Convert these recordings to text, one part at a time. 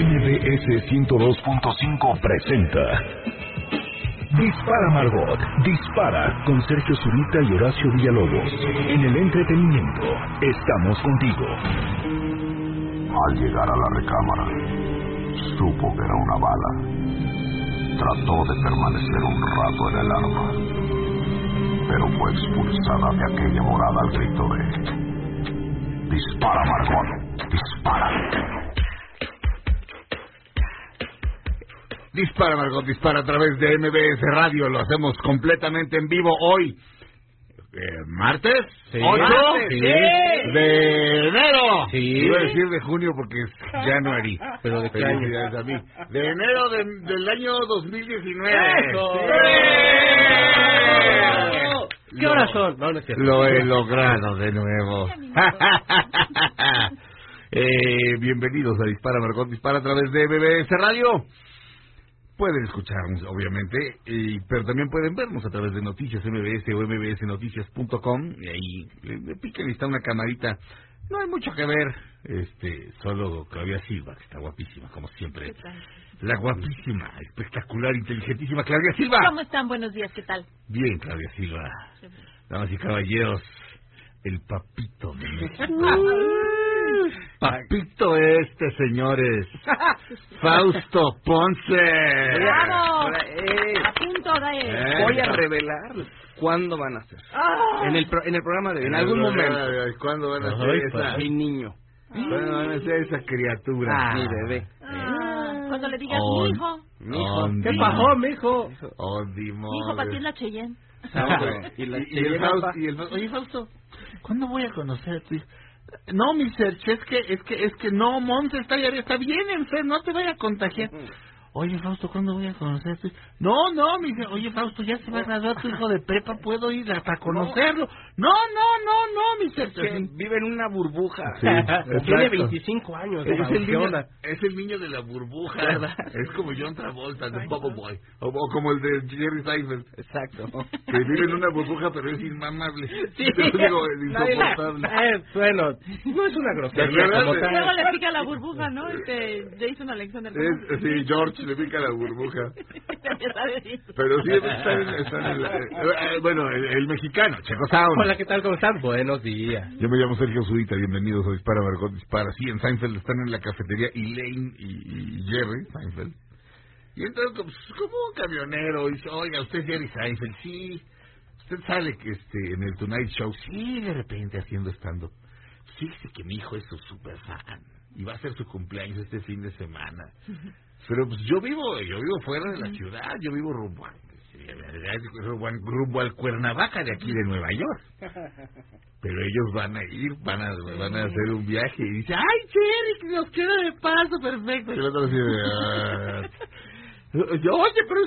MBS 102.5 presenta Dispara Margot, Dispara con Sergio Zurita y Horacio Villalobos. En el entretenimiento, estamos contigo. Al llegar a la recámara, supo que era una bala. Trató de permanecer un rato en el arma, pero fue expulsada de aquella morada al grito de Dispara Margot, Dispara. Dispara Margot, dispara a través de MBS Radio. Lo hacemos completamente en vivo hoy, ¿martes? Sí. ¿Ocho? Martes, sí. ¿De enero? Sí. Iba a decir de junio porque es January. ¿Pero de qué año? A mí. De enero del año 2019. ¡Eso! ¡Sí! ¿Qué horas son? No, no es cierto. Lo he logrado de nuevo. Bienvenidos a Dispara Margot, dispara a través de MBS Radio. Pueden escucharnos, obviamente, pero también pueden vernos a través de Noticias MBS o mbsnoticias.com. Y ahí le pican y está una camarita. No hay mucho que ver, solo Claudia Silva, que está guapísima, como siempre. ¿Qué tal? La guapísima, espectacular, inteligentísima Claudia Silva. ¿Cómo están? Buenos días, ¿qué tal? Bien, Claudia Silva. Sí. Damas y caballeros, el papito de Papito señores. Fausto Ponce. ¡Bravo! A punto de... Voy a revelar cuándo van a ser. ¡Oh! En el programa de... En algún momento. ¿Cuándo van a ser esa... Mi niño. ¿Cuándo van a ser esa criatura? Mi bebé. Cuando le digas, mijo. ¿Qué pasó, mijo? Oh, dimos. Mijo, para ti es la Cheyenne. Oye, Fausto, ¿cuándo voy a conocer a tu hijo? No, mi Sergio, es que no, Monse está bien enfermo, no te vaya a contagiar. Oye, Fausto, ¿cuándo voy a conocer a tu hijo? No, mi Sergio, oye, Fausto, ya se va a graduar tu hijo de prepa, ¿puedo ir hasta conocerlo? No, mi Sergio. Vive en una burbuja. Sí, tiene 25 años. Es el niño de la burbuja, ¿verdad? Es como John Travolta, de Bubble Boy, o como el de Jerry Seinfeld. Exacto. Que vive en una burbuja, pero es inmamable. Sí. Yo digo, es insoportable. Bueno, no es una grosería. Luego le pica la burbuja, ¿no? Jason Alexander. Sí, George. Le pica la burbuja. Pero sí, el mexicano, Checo Sound. Hola, ¿qué tal? ¿Cómo están? Buenos días. Yo me llamo Sergio Zurita, bienvenidos a Dispara Margot, Dispara. Sí, en Seinfeld están en la cafetería Elaine y Jerry Seinfeld. Y entonces, como un camionero, dice, oiga, usted es Jerry Seinfeld. Sí, usted sale que en el Tonight Show. Sí, de repente haciendo stand-up. Fíjese que mi hijo es su super fan y va a ser su cumpleaños este fin de semana. Pero pues yo vivo fuera de la ciudad, yo vivo rumbo al Cuernavaca de aquí de Nueva York. Pero ellos van a hacer un viaje y dicen, ¡ay, Jerry, nos queda de paso, perfecto! Y el otro dice, oye, pero es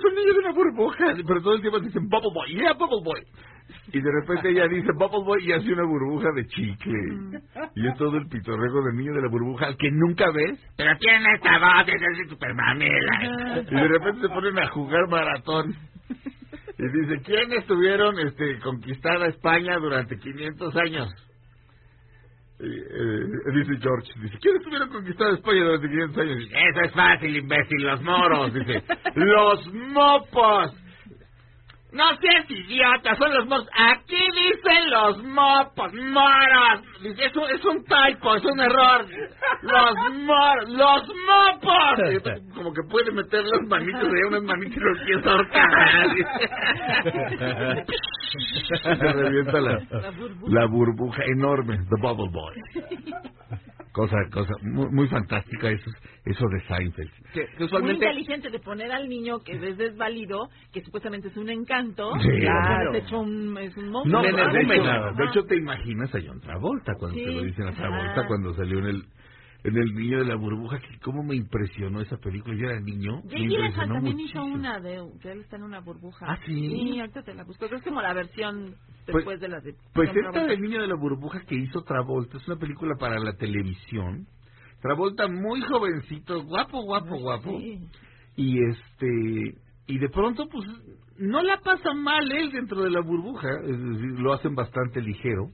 un niño de una burbuja, pero todo el tiempo dicen, Bubble Boy, yeah, Bubble Boy. Y de repente ella dice Bubble Boy y hace una burbuja de chicle. Y es todo el pitorrego del niño de la burbuja, al que nunca ves. Pero tiene esta voz, es supermamela. Y de repente se ponen a jugar maratón. Y dice, ¿quiénes tuvieron conquistada España durante 500 años? Dice George, dice, ¿quiénes tuvieron conquistada España durante 500 años? Dice, eso es fácil, imbécil, los moros. Dice, los mopos. No seas idiota, son los moros. Aquí dicen los mopos, moros. Dice, eso es un typo, es un error. Los moros, los mopos. Como que puede meter las manitas de unas manitas y los pies ahorcadas. Se revienta la burbuja enorme, the Bubble Boy. Cosa muy fantástica eso de Seinfeld. Que usualmente... Muy inteligente de poner al niño que es desvalido, que supuestamente es un encanto. Sí, claro. Has hecho es un monstruo. No, de hecho te imaginas a John Travolta cuando te lo dicen a Travolta cuando salió en el... en El Niño de la Burbuja, que cómo me impresionó esa película. Yo era niño. Jay Gyllenhaal también hizo una de que él está en una burbuja. Ah, sí. Sí, ahorita te la busco. Es como la versión después de la de. Pues esta del Niño de la Burbuja que hizo Travolta es una película para la televisión. Travolta muy jovencito, guapo. Sí. Y de pronto, pues, no la pasa mal él dentro de la burbuja, es decir, lo hacen bastante ligero.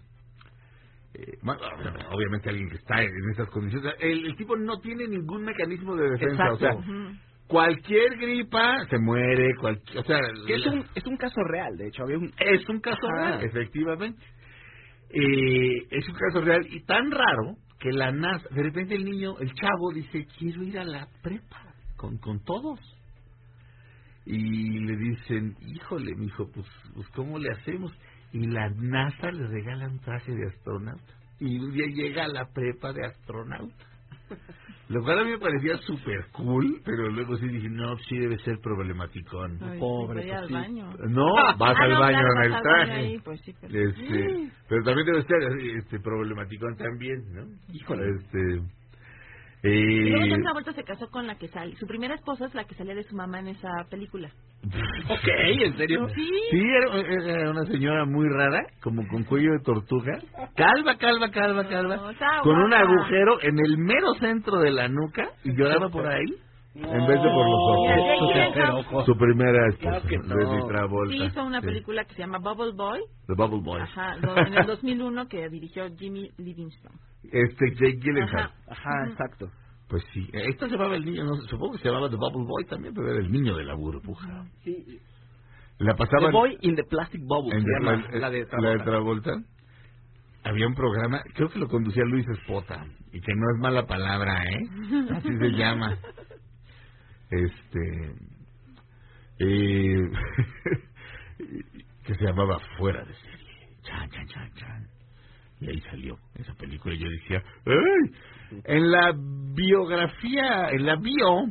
Obviamente alguien que está en esas condiciones, el tipo no tiene ningún mecanismo de defensa. Exacto. O sea, cualquier gripa se muere, o sea, es un caso real, de hecho, es un caso real, efectivamente. Es un caso real y tan raro que la NASA, de repente el chavo dice, quiero ir a la prepa con todos. Y le dicen, híjole, mijo, pues ¿cómo le hacemos? Y la NASA le regala un traje de astronauta. Y un día llega a la prepa de astronauta. Lo cual a mí me parecía súper cool, pero luego sí dije, no, sí debe ser problematicón. Ay, pobre. Voy al baño. No, vas al baño en el traje. Ahí, pues, sí, pero... pero también debe ser problematicón también, ¿no? Híjole, Y luego John Travolta se casó con la que sale. Su primera esposa es la que salía de su mamá en esa película. Okay, ¿en serio? Sí, era una señora muy rara, como con cuello de tortuga. Calva, no, con un agujero en el mero centro de la nuca. Y lloraba por ahí, no, en vez de por los ojos. Su primera esposa, Leslie Travolta. Sí, hizo una película que se llama Bubble Boy. The Bubble Boy. Ajá, en el 2001, que dirigió Jimmy Livingston. Jake Gyllenhaal. Ajá, exacto. Pues sí, esta se llamaba El Niño, no, supongo que se llamaba The Bubble Boy también, pero era El Niño de la Burbuja. Sí. La pasaba The Boy in the Plastic Bubble, la de Travolta. Había un programa, creo que lo conducía Luis Espota, y que no es mala palabra, ¿eh? Así se llama. Que se llamaba Fuera de Serie. Chan. Y ahí salió esa película y yo decía, ¡ay! En la biografía, en la bio,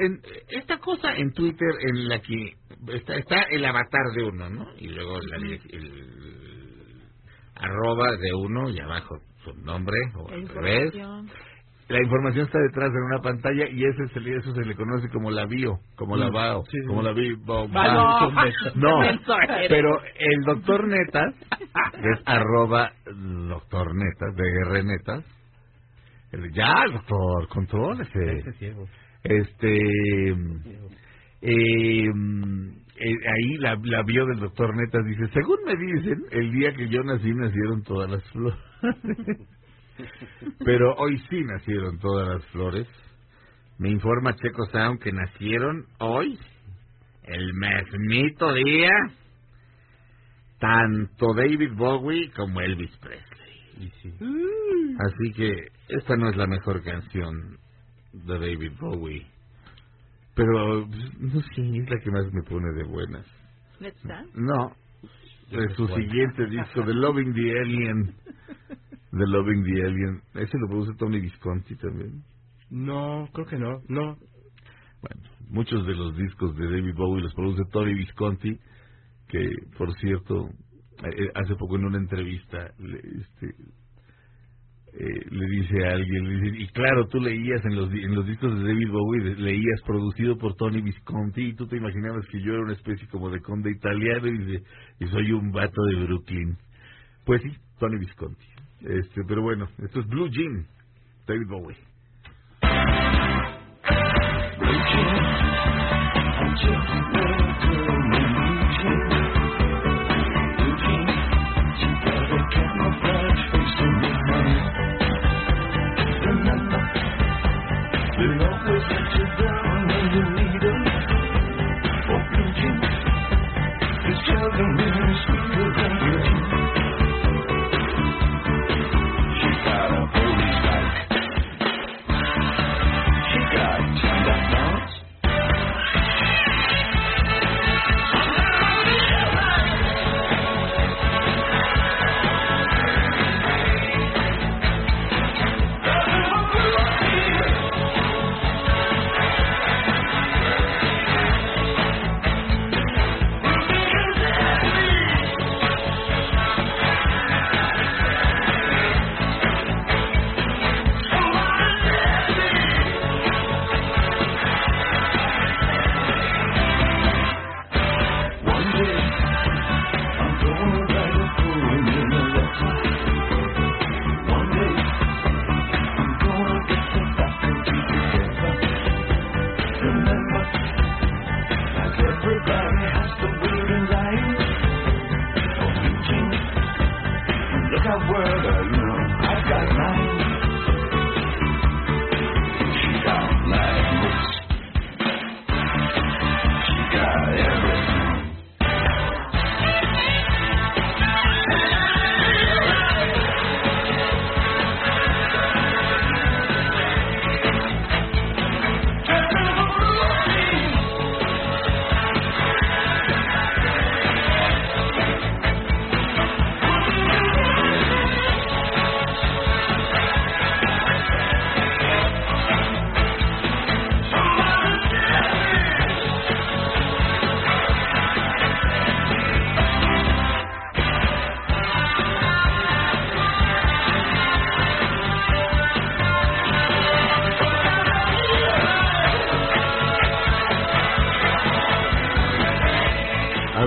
en esta cosa en Twitter en la que está el avatar de uno, ¿no? Y luego el arroba de uno y abajo su nombre o al revés. La información está detrás de una pantalla y eso se le conoce como la bio, pero el doctor Netas, que es arroba doctor Netas, BR Netas, ya, doctor, contrólese. Ahí la bio del doctor Netas dice, según me dicen, el día que yo nací, nacieron todas las flores. Pero hoy sí nacieron todas las flores. Me informa Checo Sound que nacieron hoy, el mismito día, tanto David Bowie como Elvis Presley. Sí. Así que esta no es la mejor canción de David Bowie, pero no sé, es la que más me pone de buenas. No, de su siguiente disco, The Loving the Alien. The Loving the Alien. ¿Ese lo produce Tony Visconti también? No, creo que no. Bueno, muchos de los discos de David Bowie los produce Tony Visconti, que, por cierto, hace poco en una entrevista le dice a alguien, y claro, tú leías en los discos de David Bowie, leías producido por Tony Visconti, y tú te imaginabas que yo era una especie como de conde italiano, y soy un vato de Brooklyn. Pues sí, Tony Visconti. Pero bueno, esto es Blue Jean, David Bowie.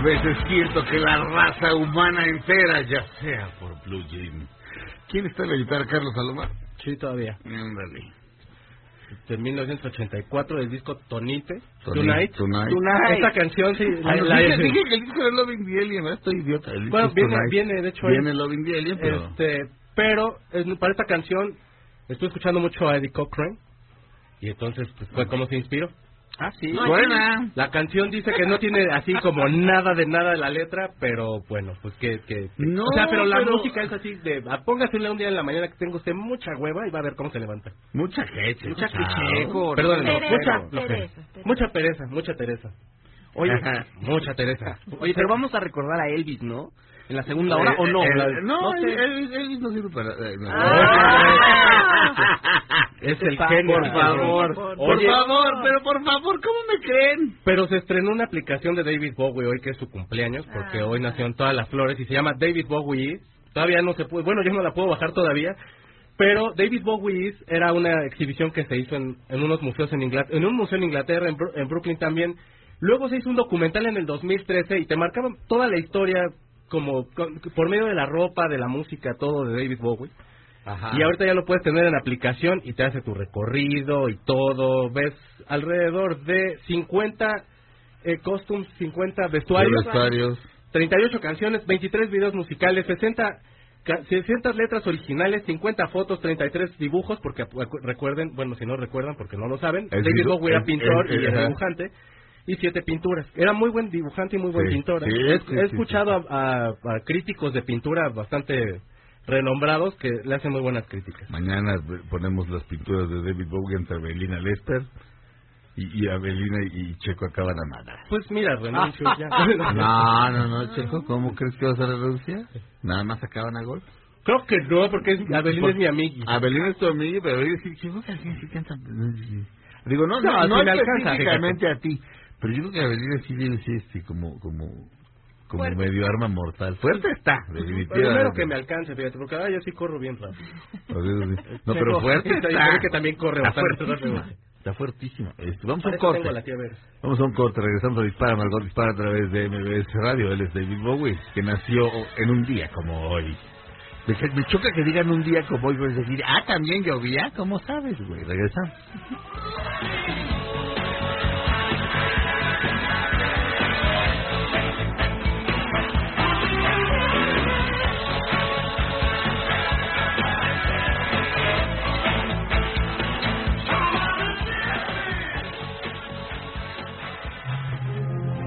veces siento que la raza humana entera, ya sea por Blue Jean. ¿Quién está en la guitarra, Carlos Salomar? Sí, todavía. Ándale. De 1984, del disco Tonight. Esta canción, sí. Dije que el disco de Loving the Alien, ¿verdad? Estoy idiota. Bueno, viene, de hecho. Viene Loving the Alien, pero... para esta canción, estoy escuchando mucho a Eddie Cochran. Y entonces, pues, fue como se inspiró. Ah, sí. Buena. La canción dice que no tiene así como nada de la letra, pero bueno, pues que no, o sea, pero la música es así de... Póngasela un día en la mañana que tenga usted mucha hueva y va a ver cómo se levanta. Mucha queche. Mucha queche. Perdón, mucha pereza. Oye, mucha Teresa. Oye, pero vamos a recordar a Elvis, ¿no? ¿En la segunda hora o no? Elvis no sirve para... Es el genio. Por favor, pero por favor, ¿cómo me creen? Pero se estrenó una aplicación de David Bowie hoy, que es su cumpleaños, porque hoy nació en todas las flores, y se llama David Bowie. Todavía no se puede... Bueno, yo no la puedo bajar todavía. Pero David Bowie era una exhibición que se hizo en unos museos en Inglaterra, en un museo en Inglaterra, en Brooklyn también. Luego se hizo un documental en el 2013 y te marcaban toda la historia como por medio de la ropa, de la música, todo de David Bowie. Ajá. Y ahorita ya lo puedes tener en aplicación y te hace tu recorrido y todo. Ves alrededor de 50 costumes, 50 vestuarios, 38 canciones, 23 videos musicales, 600 letras originales, 50 fotos, 33 dibujos, porque recuerden, bueno, si no recuerdan porque no lo saben, David Bowie era pintor y era dibujante. Y 7 pinturas. Era muy buen dibujante y muy buen pintor. He escuchado a críticos de pintura bastante renombrados que le hacen muy buenas críticas. Mañana ponemos las pinturas de David Bowie entre Avelina Lesper y Avelina y Checo acaban a matar. Pues mira, renuncio ya. No, Checo, ¿cómo crees que vas a renunciar? Nada más acaban a gol. Creo que no, porque Avelina es mi amiga. Avelina es tu amiga, pero Avelina sí, Checo, ¿qué canta? Digo, no específicamente a ti. Pero yo creo que Avelina sí debe ser como medio arma mortal. Fuerte está, definitivamente. Primero que me alcance, fíjate, porque ahora yo sí corro bien rápido. No, pero fuerte está. Yo creo que también corre bastante rápido. Está fuertísima. Vamos a un corte. Vamos a un corte, regresamos a Dispara Margot, Dispara a través de MBS Radio. Él es David Bowie, que nació en un día como hoy. Me choca que digan un día como hoy, voy a decir, también llovía, ¿cómo sabes, güey? Regresamos.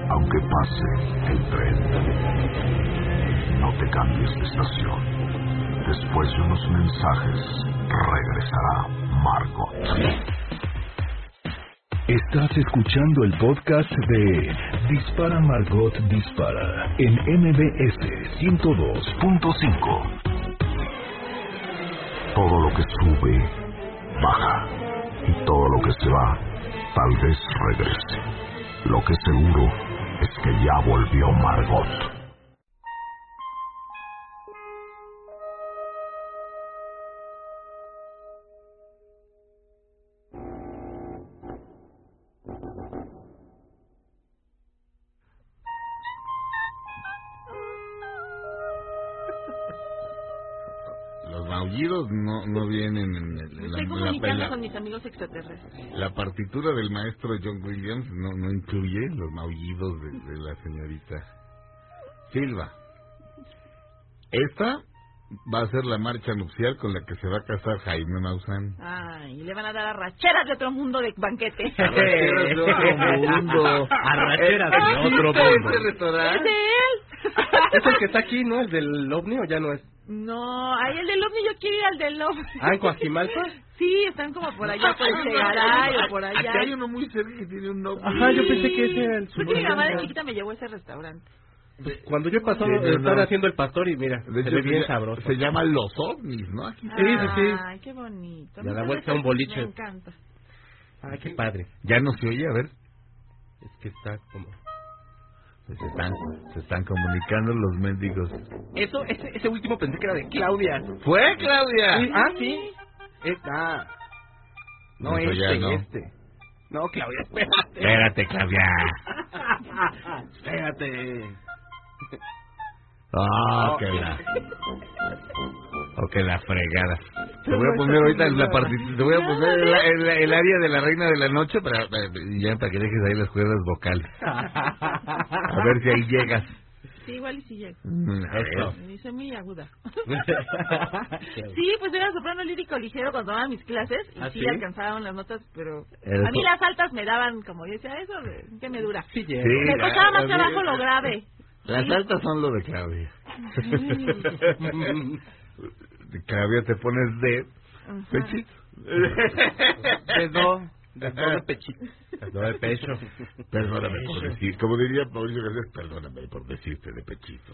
Aunque pase el tren, no te cambies de estación. Después de unos mensajes, regresará Margot. Estás escuchando el podcast de Dispara Margot Dispara en MBS 102.5. Todo lo que sube, baja. Y todo lo que se va, tal vez regrese. Lo que seguro es que ya volvió Margot. Los maullidos no vienen en el... Estoy comunicando con mis amigos extraterrestres. La partitura del maestro John Williams no incluye los maullidos de la señorita Silva. Esta va a ser la marcha nupcial con la que se va a casar Jaime Maussan. Y le van a dar arracheras de otro mundo de banquete. Arracheras de otro mundo. Arracheras de otro mundo. ¿Es de él? ¿Es el que está aquí, no? ¿El del ovni o ya no es? No, ahí el del ovni, yo quiero ir al del ovni. ¿Ah, en Coajimalpa? Sí, están como por allá, por el Cegaray o por allá. Aquí hay uno muy cerca que tiene un ovni. Ajá, yo pensé que ese era el... Porque mi mamá de chiquita me llevó a ese restaurante. Cuando yo he pasado, estaba haciendo el pastor y mira, se ve bien sabroso. Se llaman los ovnis, ¿no? Aquí sí. Ay, qué bonito. Ya la vuelta un boliche. Me encanta. Ay, qué padre. Ya no se oye, a ver. Es que está como... Se están comunicando los mendigos. Eso, ese último pensé que era de Claudia. ¿Fue Claudia? Sí. Sí. Esta. No, No, Claudia, espérate. Claudia. Espérate. Ah, que la... O que la fregada. Te voy a poner ahorita en la participación. Te voy a poner el área de la reina de la noche para que dejes ahí las cuerdas vocales. A ver si ahí llegas. Sí, igual y si llegas. Eso. Y soy muy aguda. Sí, pues era soprano lírico ligero cuando tomaba mis clases. Y ¿ah, sí? Sí alcanzaban las notas, pero... Eso. A mí las altas me daban, como yo decía, eso, ¿qué me dura? Sí, sí, me costaba más trabajo lo grave. Las altas son lo de Claudia. Claudia, te pones de pechito. De pechito. No de pecho. Perdóname por decir, como diría Mauricio Garcés, perdóname por decirte de pechito.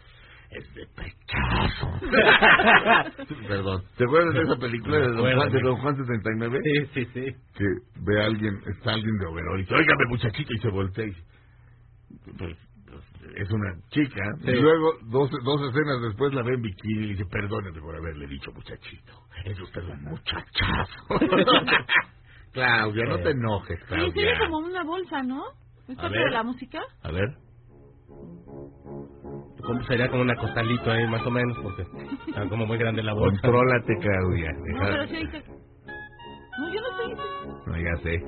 Es de pechazo. Perdón. ¿Te acuerdas de esa película de Don Juan 79? Sí, sí, sí. Que ve a alguien, está alguien de overol y dice, óigame muchachito, y se voltea y... Pues, es una chica, sí. Y luego dos escenas después la ve en bikini y dice, perdóneme por haberle dicho muchachito, es usted un muchachazo. Claudia, no te enojes, Claudia. Sí, tiene como una bolsa, ¿no? ¿Es parte de la música? A ver, ¿cómo sería con una costalito ahí, más o menos? Porque está como muy grande la bolsa. Contrólate, Claudia. No, pero sí dice... No, yo no sé. No, ya sé.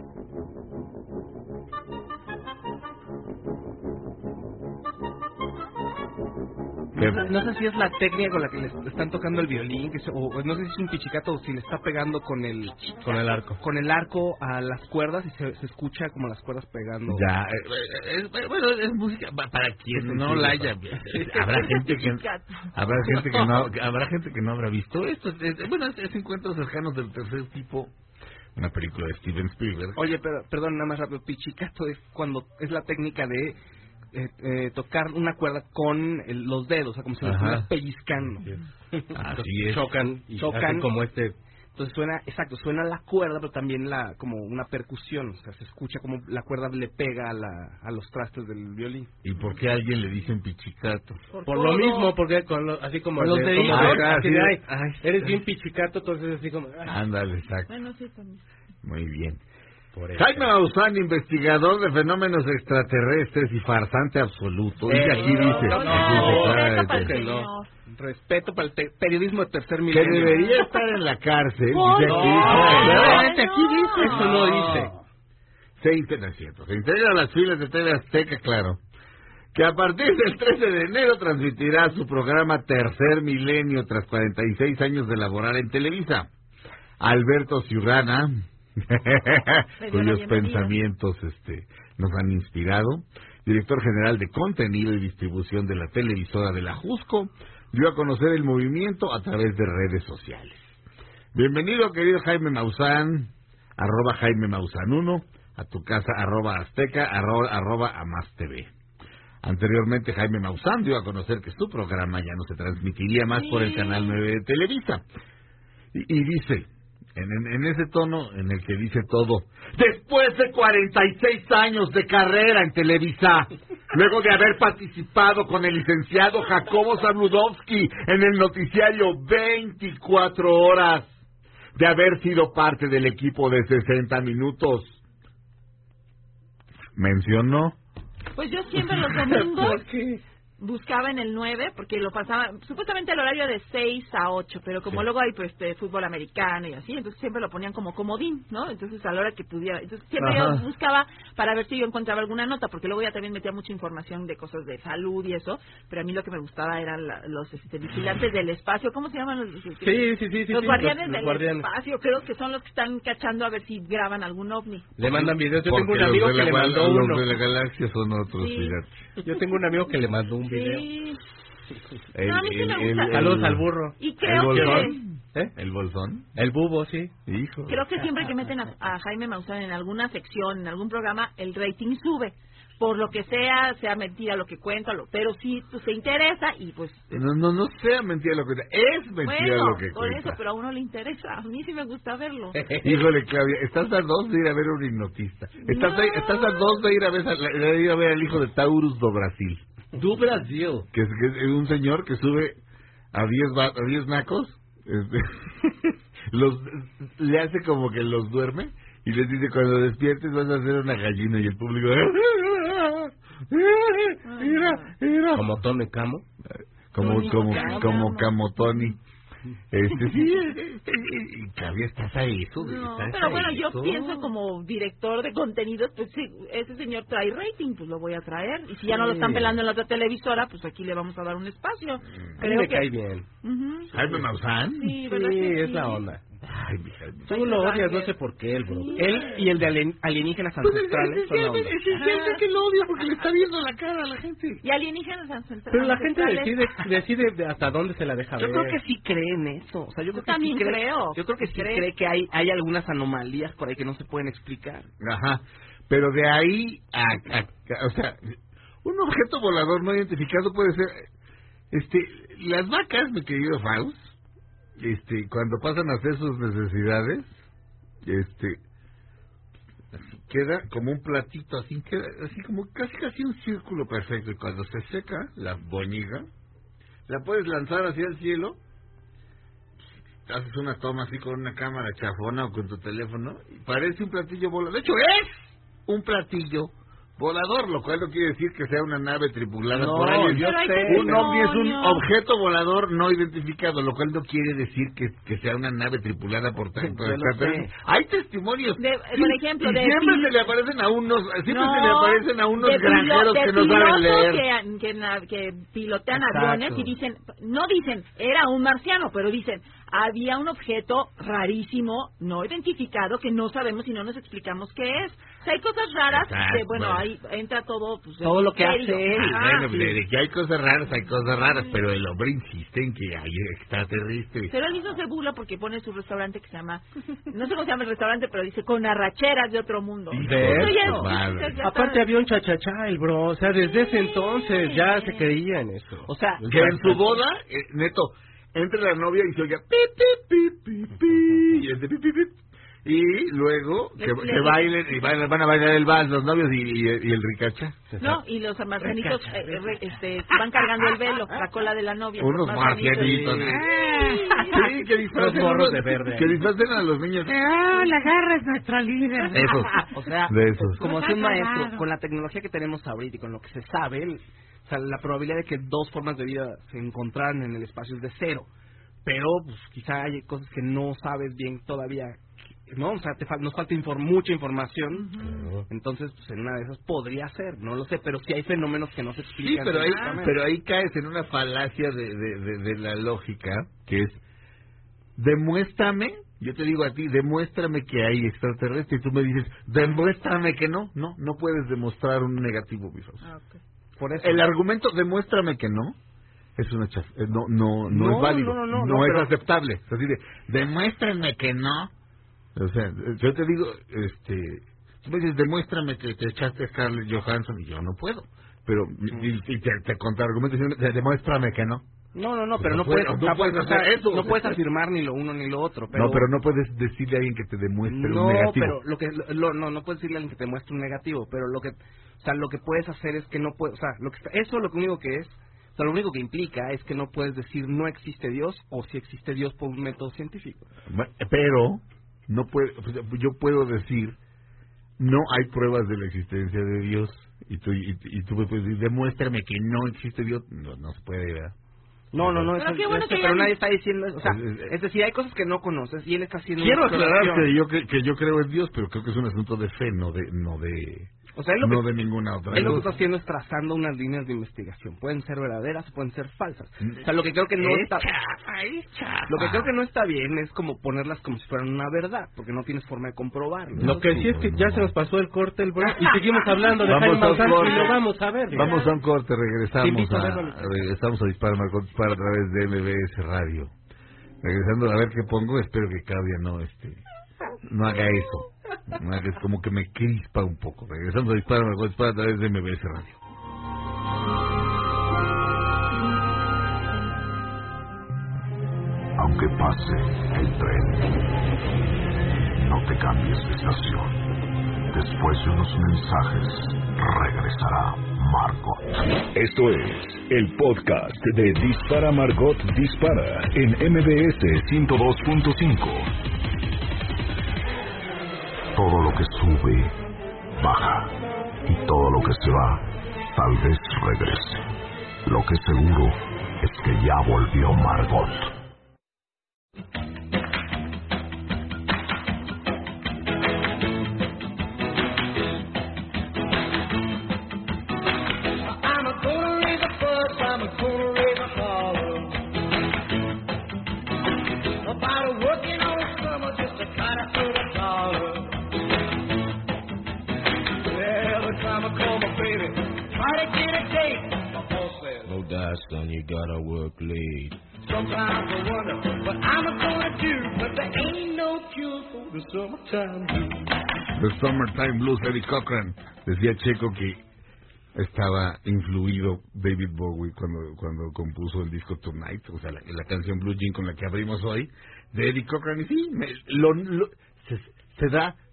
No sé si es la técnica con la que le están tocando el violín, o no sé si es un pichicato o si le está pegando con el arco a las cuerdas y se escucha como las cuerdas pegando. Ya, bueno, es música para quien no la haya visto. Habrá gente que no habrá visto esto. Es Encuentros cercanos del tercer tipo. Una película de Steven Spielberg. Oye, pero perdón, nada más rápido. Pichicato es cuando es la técnica de tocar una cuerda con los dedos, o sea, como si las estuvieras pellizcando. Así es. Chocan como entonces suena la cuerda, pero también como una percusión, o sea, se escucha como la cuerda le pega a los trastes del violín. ¿Y por qué a alguien le dicen pichicato? Por lo mismo, porque así como los dedos. Eres bien pichicato, entonces así como. Ándale, exacto. Bueno, sí, también. Muy bien. Jaime Maussan, investigador de fenómenos extraterrestres y farsante absoluto. Y aquí dice... Respeto para el periodismo de tercer milenio. Que debería estar en la cárcel. Aquí dice... Eso no dice. Se integra a las filas de TV Azteca, claro. Que a partir del 13 de enero transmitirá su programa Tercer Milenio tras 46 años de laborar en Televisa. Alberto Ciurrana... cuyos pensamientos nos han inspirado, director general de contenido y distribución de la televisora de la Jusco, dio a conocer el movimiento a través de redes sociales. Bienvenido, querido Jaime Maussan, @JaimeMaussan1, a tu casa, @Azteca, @AmasTV. Anteriormente, Jaime Maussan dio a conocer que su programa ya no se transmitiría más por el Canal 9 de Televisa. Y dice... En ese tono en el que dice todo. Después de 46 años de carrera en Televisa, luego de haber participado con el licenciado Jacobo Zabludovsky en el noticiario 24 horas, de haber sido parte del equipo de 60 minutos. ¿Mencionó? Pues yo siempre los domingos buscaba en el 9, porque lo pasaba supuestamente al horario de 6 a 8, pero como luego hay pues fútbol americano y así, entonces siempre lo ponían como comodín, ¿no? Entonces a la hora que pudiera, entonces siempre yo buscaba para ver si yo encontraba alguna nota, porque luego ya también metía mucha información de cosas de salud y eso, pero a mí lo que me gustaba eran los vigilantes del espacio, ¿cómo se llaman? Los guardianes del espacio, creo que son los que están cachando a ver si graban algún ovni. Le mandan videos, yo tengo un amigo que le mandó uno. Los de la galaxia son otros, fíjate. Yo tengo un amigo que le mandó un video. No, a mí sí me gusta. Saludos al burro. Y creo el bolsón. El bolsón. El bubo, sí. Hijo. Creo que siempre que meten a Jaime Maussan en alguna sección, en algún programa, el rating sube. Por lo que sea mentira lo que cuenta, pero sí se interesa y pues... No sea mentira lo que cuenta, es mentira lo que cuenta. Bueno, por eso, pero a uno le interesa, a mí sí me gusta verlo. Híjole, Claudia, estás a dos de ir a ver un hipnotista. Estás a dos de ir a ver al hijo de Taurus do Brasil. Do Brasil. Que es un señor que sube a 10 nacos, le hace como que los duerme y les dice, cuando despiertes vas a ser una gallina, y el público... Mira. ¿Como Tony Camo? Como Camo Tony. Sí, todavía estás ahí, pero bueno, yo pienso como director de contenidos, pues sí, ese señor trae rating, pues lo voy a traer. Y si ya no lo están pelando en la otra televisora, pues aquí le vamos a dar un espacio. Creo que cae bien. Jaime Maussan. Sí, es la onda. Ay, mija. Tú lo odias, no sé por qué, bro. Sí. Él y el de alienígenas ancestrales. Pues es que lo odio porque le está viendo la cara a la gente. Y alienígenas ancestrales. Pero la gente decide hasta dónde se la deja ver. Yo creo que sí cree en eso. O sea, yo creo que sí cree. Yo creo que sí cree que hay algunas anomalías por ahí que no se pueden explicar. Ajá. Pero de ahí o sea, un objeto volador no identificado puede ser las vacas, mi querido Faust. Cuando pasan a hacer sus necesidades, queda como un platito, así queda, así como casi un círculo perfecto, y cuando se seca la boñiga, la puedes lanzar hacia el cielo, haces una toma así con una cámara chafona o con tu teléfono, y parece un platillo volador. De hecho, es un platillo volador, lo cual no quiere decir que sea una nave tripulada por alguien. Yo sé, un ovni es un objeto volador no identificado, lo cual no quiere decir que sea una nave tripulada por extraterrestres. Hay testimonios. Por ejemplo, siempre se le aparecen a unos, granjeros que no saben leer, que pilotean aviones y dicen, no dicen, era un marciano, pero dicen, había un objeto rarísimo, no identificado, que no sabemos y no nos explicamos qué es. O sea, hay cosas raras. Exacto. Que, bueno, ahí entra todo... Pues, todo lo que hace él. Bueno, de que hay cosas raras, pero el hombre insiste en que hay extraterrestres. Pero él mismo se burla porque pone su restaurante que se llama... No sé cómo se llama el restaurante, pero dice, con arracheras de otro mundo. Aparte había un chachachá, el bro. O sea, desde ese entonces ya se creía en eso. O sea... Que en su boda, neto... Entre la novia y se oiga y luego que bailen y van a bailar el vals los novios y el ricacha. No, y los marcianitos van cargando el velo, la cola de la novia. Unos marcianitos. Sí, que disfrazan gorros de verde. Que disfrazan a los niños. La garra es nuestra líder. Eso. O sea, como si un maestro, con la tecnología que tenemos ahorita y con lo que se sabe, o sea, la probabilidad de que dos formas de vida se encontraran en el espacio es de cero. Pero, pues, quizá hay cosas que no sabes bien todavía, ¿no? O sea, nos falta mucha información. Uh-huh. Entonces, pues, en una de esas podría ser, no lo sé. Pero sí hay fenómenos que no se explican. Sí, pero ahí caes en una falacia de la lógica, que es, demuéstrame, yo te digo a ti, demuéstrame que hay extraterrestre, y tú me dices, demuéstrame que no. No puedes demostrar un negativo, mi Fausto. Ah, ok. Por eso. El argumento demuéstrame que no es una no es válido, no es aceptable. Es así de demuéstrame que no. O sea, yo te digo, tú me dices demuéstrame que te echaste a Scarlett Johansson y yo no puedo. Pero y te contraargumento diciendo demuéstrame que no. No, pero no puedes afirmar ni lo uno ni lo otro. Pero... No, pero no puedes decirle a alguien que te demuestre un negativo. No, pero no puedes decirle a alguien que te muestre un negativo, pero lo que puedes hacer es que no puedes, o sea, lo único que implica es que no puedes decir no existe Dios o si existe Dios por un método científico. Pero yo puedo decir no hay pruebas de la existencia de Dios y tú me puedes decir demuéstrame que no existe Dios. No se puede, ¿verdad? No, pero nadie está diciendo eso. O sea, es decir, hay cosas que no conoces y él está haciendo. Quiero aclarar que yo creo en Dios, pero creo que es un asunto de fe, no de ninguna otra. Él lo que está haciendo es trazando unas líneas de investigación. Pueden ser verdaderas, pueden ser falsas. O sea, lo que creo que no está bien es como ponerlas como si fueran una verdad, porque no tienes forma de comprobarlo. Lo que sí es que ya se nos pasó el corte, el bro, y seguimos hablando de Jaime Maussan y lo vamos a ver. Vamos a un corte, regresamos a Dispara Margot a través de MBS Radio. Regresando a ver qué pongo, espero que Claudia no haga eso. Es como que me crispa un poco. Regresando a Dispara Margot a través de MBS Radio. Aunque pase el tren, no te cambies de estación. Después de unos mensajes, regresará Margot. Esto es el podcast de Dispara Margot Dispara en MBS 102.5. Todo lo que sube, baja. Y todo lo que se va, Tal vez regrese. Lo que seguro es que ya volvió Margot. I'm a gonna raise a fuss, I'm a gonna raise a holler. About a working all summer just to try to earn a dollar. Yeah, every time I call my baby, try to get a date. No dice, son, you gotta work late. Sometimes I wonder what I'm gonna do, but there ain't no cure for the summertime blues. The summertime blues, Eddie Cochran. Decía Checo que estaba influido David Bowie cuando compuso el disco Tonight, o sea, la canción Blue Jean con la que abrimos hoy, de Eddie Cochran. Y sí,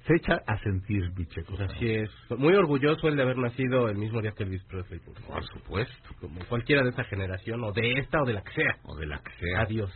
se echa a sentir, Checo. Pues así es. Muy orgulloso el de haber nacido el mismo día que Elvis Presley. Por supuesto. Como cualquiera de esa generación, o de esta, o de la que sea. O de la que sea. Adiós.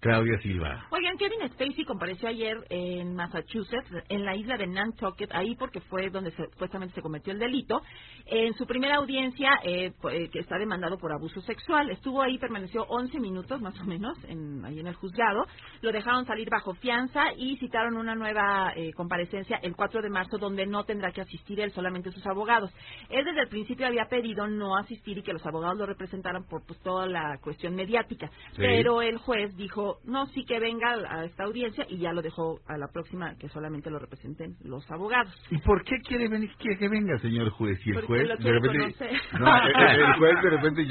Claudia Silva. Oigan, Kevin Spacey compareció ayer en Massachusetts, en la isla de Nantucket, ahí porque fue donde supuestamente se cometió el delito. En su primera audiencia, que está demandado por abuso sexual, estuvo ahí, permaneció 11 minutos más o menos, ahí en el juzgado. Lo dejaron salir bajo fianza y citaron una nueva comparecencia el 4 de marzo, donde no tendrá que asistir él, solamente sus abogados. Él desde el principio había pedido no asistir y que los abogados lo representaran por toda la cuestión mediática. Sí. Pero el juez dijo, no, sí que venga a esta audiencia, y ya lo dejó a la próxima, que solamente lo representen los abogados. ¿Y por qué quiere venir, quiere que venga, señor juez? Y el juez de repente, el juez de repente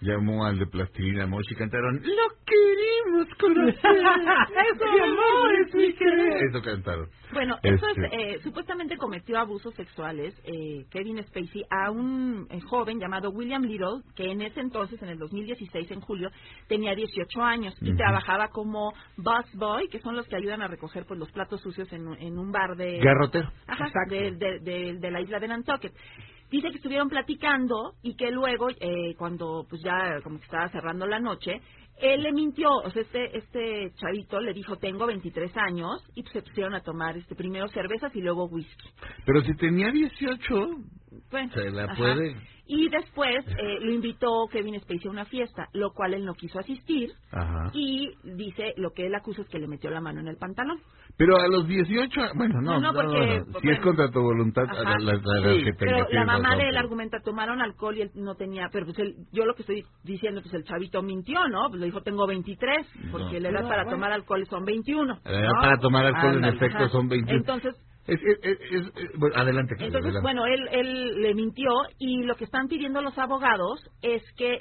llamó al de Plastilina Mosh y cantaron "Lo queremos conocer". Eso, mi amor, es mi querer. Eso cantaron. Bueno, eso es, supuestamente cometió abusos sexuales Kevin Spacey a un joven llamado William Little, que en ese entonces, en el 2016, en julio, tenía 18 años y trabajaba como busboy, que son los que ayudan a recoger pues los platos sucios en un bar de garrotero. Ajá, exacto. De la isla de Nantucket. Dice que estuvieron platicando y que luego, cuando pues ya como que estaba cerrando la noche, él le mintió. O sea, este chavito le dijo, tengo 23 años, y pues se pusieron a tomar primero cervezas y luego whisky. Pero si tenía 18, bueno, se la puede. Ajá. Y después lo invitó Kevin Spacey a una fiesta, lo cual él no quiso asistir. Ajá. Y dice, lo que él acusa es que le metió la mano en el pantalón. Pero a los 18, bueno, no porque... No. Si es contra tu voluntad, sí, que tenga. Pero la mamá de él argumenta, tomaron alcohol y él no tenía... Pero pues él, yo lo que estoy diciendo, pues el chavito mintió, ¿no? Pues le dijo, tengo 23, porque él era para tomar alcohol y son 21. La edad para tomar alcohol, en efecto, son 21. Entonces... bueno, adelante. Entonces, bueno, él le mintió, y lo que están pidiendo los abogados es que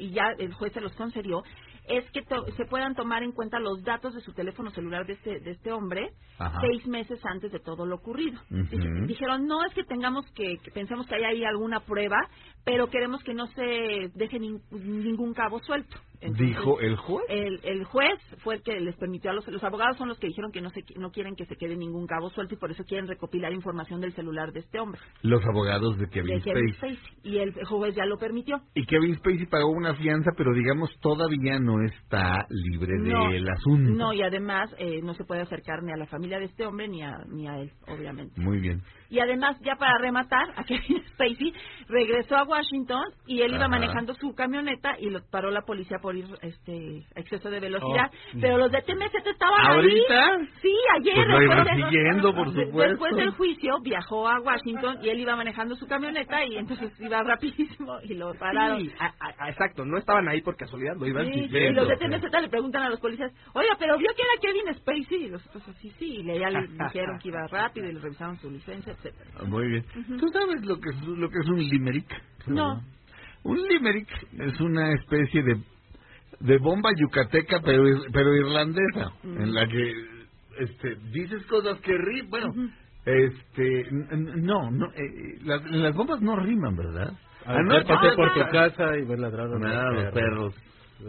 y ya el juez se los concedió, es que se puedan tomar en cuenta los datos de su teléfono celular de este hombre. Ajá. 6 meses antes de todo lo ocurrido. Uh-huh. Dijeron, no es que tengamos que pensemos que hay ahí alguna prueba, pero queremos que no se deje ningún cabo suelto. Entonces, ¿dijo el juez? El juez fue el que les permitió a los abogados, son los que dijeron que no quieren que se quede ningún cabo suelto, y por eso quieren recopilar información del celular de este hombre. Los abogados de Kevin Spacey. Y el juez ya lo permitió. Y Kevin Spacey pagó una fianza, pero digamos todavía no está libre del asunto. No, y además no se puede acercar ni a la familia de este hombre ni a él, obviamente. Muy bien. Y además, ya para rematar, a Kevin Spacey regresó a Washington y él iba manejando su camioneta y lo paró la policía por ir exceso de velocidad. Oh. Pero los de TMZ estaban ¿ahorita? Ahí. Sí, ayer. Pues siguiendo, por supuesto. Después del juicio viajó a Washington y él iba manejando su camioneta y entonces iba rapidísimo y lo pararon. Sí, exacto, no estaban ahí por casualidad, lo iban siguiendo. Y los de TMZ le preguntan a los policías, oiga, pero vio que era Kevin Spacey. Y los otros sí, y ya le dijeron que iba rápido y le revisaron su licencia, etcétera. Muy bien. Uh-huh. ¿Tú sabes lo que es un limerick? No. Un limerick es una especie de bomba yucateca, pero irlandesa, en la que dices cosas que riman. Bueno, las bombas no riman, ¿verdad? Anoche pasé por tu casa y me ladraron los perros.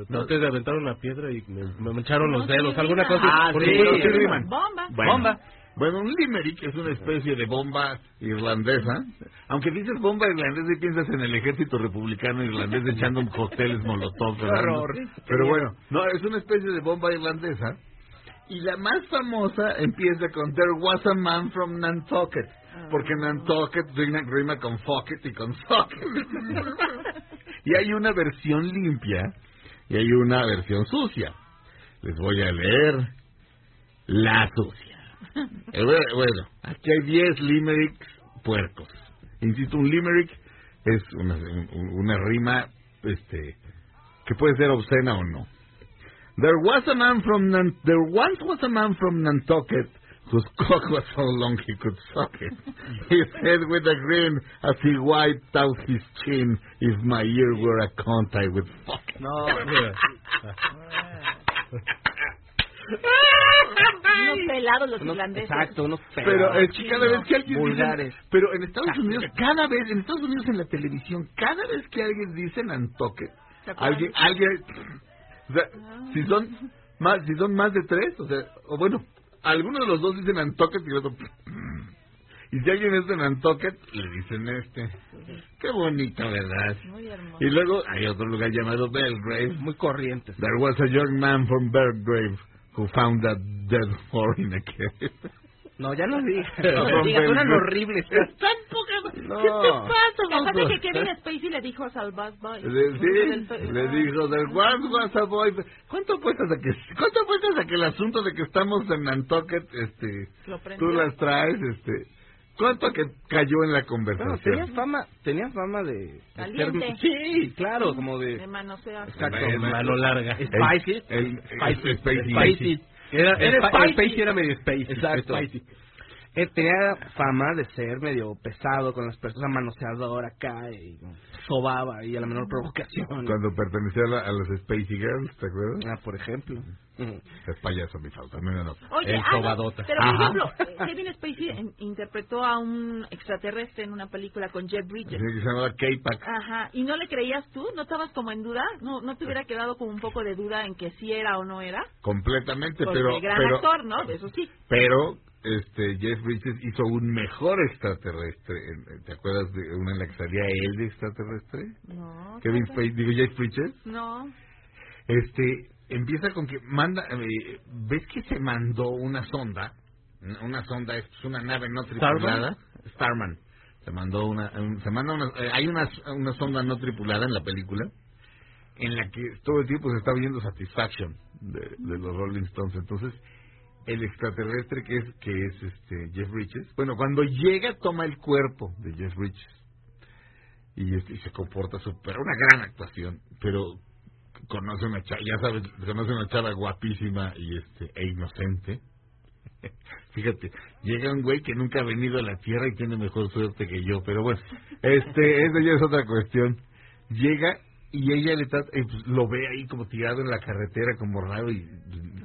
No te aventaron la piedra y me mancharon los dedos, alguna cosa. Por supuesto que riman. Bomba. Bueno, un limerick es una especie de bomba irlandesa. Aunque dices bomba irlandesa y piensas en el ejército republicano irlandés echando un cócteles molotov, ¿verdad? Pero bueno, no, es una especie de bomba irlandesa. Y la más famosa empieza con "There was a man from Nantucket porque Nantucket rima con fuck it y con suck it. Y hay una versión limpia y hay una versión sucia. Les voy a leer la sucia. Bueno, aquí hay 10 limericks puercos. Insisto, un limerick es una rima que puede ser obscena o no. There once was a man from Nantucket whose cock was so long he could suck it. He said with a grin as he wiped out his chin, "If my ear were a cunt, I would fuck it." No, unos pelados los irlandeses. Exacto, unos pelados. Pero cada vez que alguien vulgares. Dice, pero en Estados Unidos, cada vez, en Estados Unidos en la televisión, cada vez que alguien dice Nantucket, alguien o sea, si son más de 3, o sea, o bueno, algunos de los dos dicen Nantucket y el otro. Y si alguien es de Nantucket, le dicen Qué bonito, ¿verdad? Muy hermoso. Y luego hay otro lugar llamado Belgrave. Muy corriente. There was a young man from Belgrave who found a dead whore in a cave. No, ya no digas. Suenan horribles. Están pocas. No. ¿Qué te pasa, Bob? Aparte que Kevin Spacey le dijo a Salvador Boy. Sí, le dijo del Salvador Boy. ¿Cuánto apuestas a que el asunto de que estamos en Nantucket, tú las traes, ¿Cuánto que cayó en la conversación? Pero tenías fama de... Caliente. Sí, claro, como de... De manoseo. Exacto, de mano larga. Spicy. El Spacey era medio Spacey. Exacto. Spicy. Tenía fama de ser medio pesado con las personas, manoseador acá, y sobaba y a la menor provocación. Cuando pertenecía a los Spacey Girls, ¿te acuerdas? Ah, por ejemplo. Es payaso, mi falta. No. Oye, sobadota. Pero, por ejemplo, Kevin Spacey interpretó a un extraterrestre en una película con Jeff Bridges. Sí, que se llamaba K-Pack. Ajá. ¿Y no le creías tú? ¿No estabas como en duda? ¿No te hubiera quedado con un poco de duda en que sí era o no era? Completamente, porque pero... gran actor, ¿no? Eso sí. Pero... Jeff Bridges hizo un mejor extraterrestre. ¿Te acuerdas de una en la que salía él de extraterrestre? No. Kevin Spacey, digo Jeff Bridges. No. Empieza con que manda, ¿ves que se mandó una sonda? Una sonda es una nave no tripulada. Starman. Hay una sonda no tripulada en la película, en la que todo el tiempo se está viendo Satisfaction de los Rolling Stones. Entonces el extraterrestre que es Jeff Bridges, bueno, cuando llega toma el cuerpo de Jeff Bridges y se comporta súper, una gran actuación, pero conoce una chava guapísima e inocente. Fíjate, llega un güey que nunca ha venido a la Tierra y tiene mejor suerte que yo, pero bueno, eso ya es otra cuestión. Llega y ella lo ve ahí como tirado en la carretera, como raro, y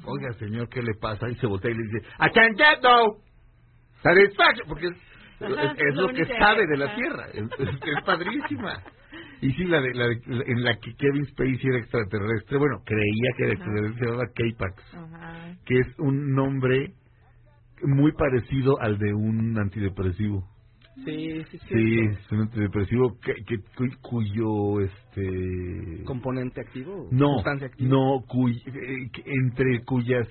oiga, señor, ¿qué le pasa? Y se voltea y le dice, "I can't get no satisfaction", porque es lo que sabe de la Tierra. Es padrísima. Y sí, en la que Kevin Spacey era extraterrestre, bueno, creía que era extraterrestre, se llamaba K-Pax, que es un nombre muy parecido al de un antidepresivo. Sí. Sí, es un antidepresivo cuyo componente activo. No, sustancia activa. No, entre cuyas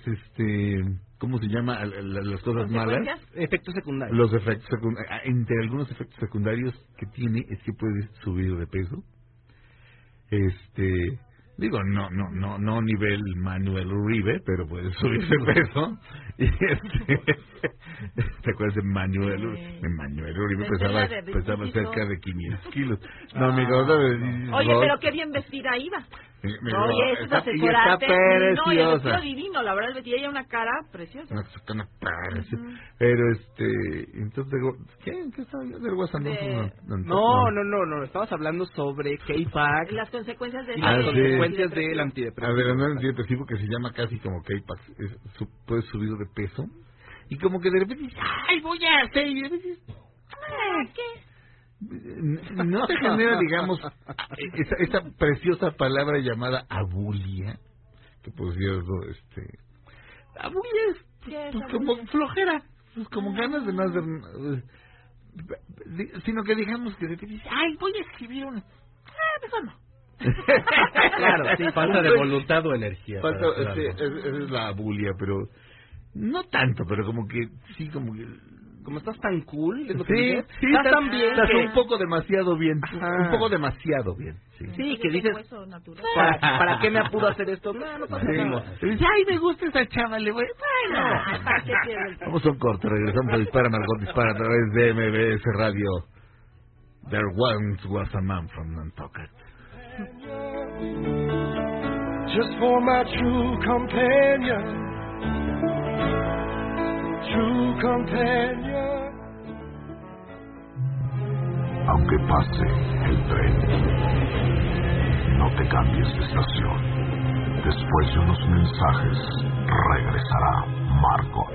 ¿cómo se llama? Las cosas malas. Efectos secundarios. Los efectos secundarios. Entre algunos efectos secundarios que tiene es que puedes subir de peso. Digo, no nivel Manuel Uribe, pero puedes subir de peso. Y ¿te acuerdas de Manuel Uribe? Manuel Uribe pesaba cerca de 500 kilos. No, mi gorda de... Oye, pero qué bien vestida iba. Oye, está preciosa. No, divino, la verdad, vestida ella una cara preciosa. Una preciosa. Pero entonces digo, ¿qué estaba yo del WhatsApp? No, estabas hablando sobre K-Pac. Las consecuencias de... del antidepresivo. A ver, un antidepresivo que se llama casi como K-Pax. Puedes subir de peso. Y como que de repente dices, ¡ay, voy a hacer! Y de repente dices, ¿qué? No te genera, digamos, esa preciosa palabra llamada abulia. Que por cierto, abulia es como flojera. Pues como ganas de no hacer... Sino que digamos que de repente dices, ¡ay, voy a escribir una! Mejor no. Claro, sí, falta de voluntad o energía. Esa es la abulia, pero no tanto, pero como que sí, como que como estás tan cool, es lo que dices. Sí, estás tan bien. Estás que... un poco demasiado bien. Ajá. Un poco demasiado bien. Sí, sí, que dices, ¿para qué me apuro a hacer esto? No, no pasa nada. Ay, me gusta esa chava, le voy. Bueno, vamos a un corte, regresamos a Dispara Margot Dispara a través de MBS Radio. There once was a man from Nantucket. Just for my true companion. Aunque pase el tren, no te cambies de estación. Después de unos mensajes, regresará Margot.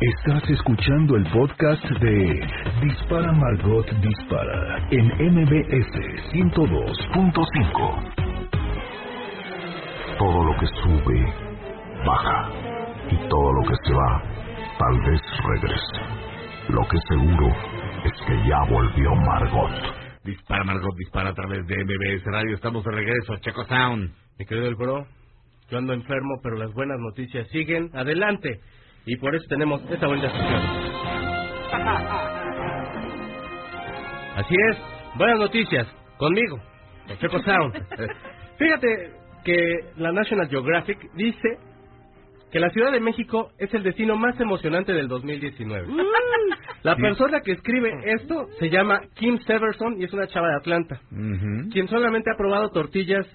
Estás escuchando el podcast de Dispara Margot Dispara en MBS 102.5. Todo lo que sube, baja. Y todo lo que se va, tal vez regrese. Lo que seguro es que ya volvió Margot. Dispara Margot, dispara a través de MBS Radio. Estamos de regreso a Checo Sound. Mi querido el bro, yo ando enfermo, pero las buenas noticias siguen adelante. Y por eso tenemos esta bonita sesión. Así es, buenas noticias, conmigo, con Checo Sound. Fíjate que la National Geographic dice... que la Ciudad de México es el destino más emocionante del 2019. La persona que escribe esto se llama Kim Severson y es una chava de Atlanta, quien solamente ha probado tortillas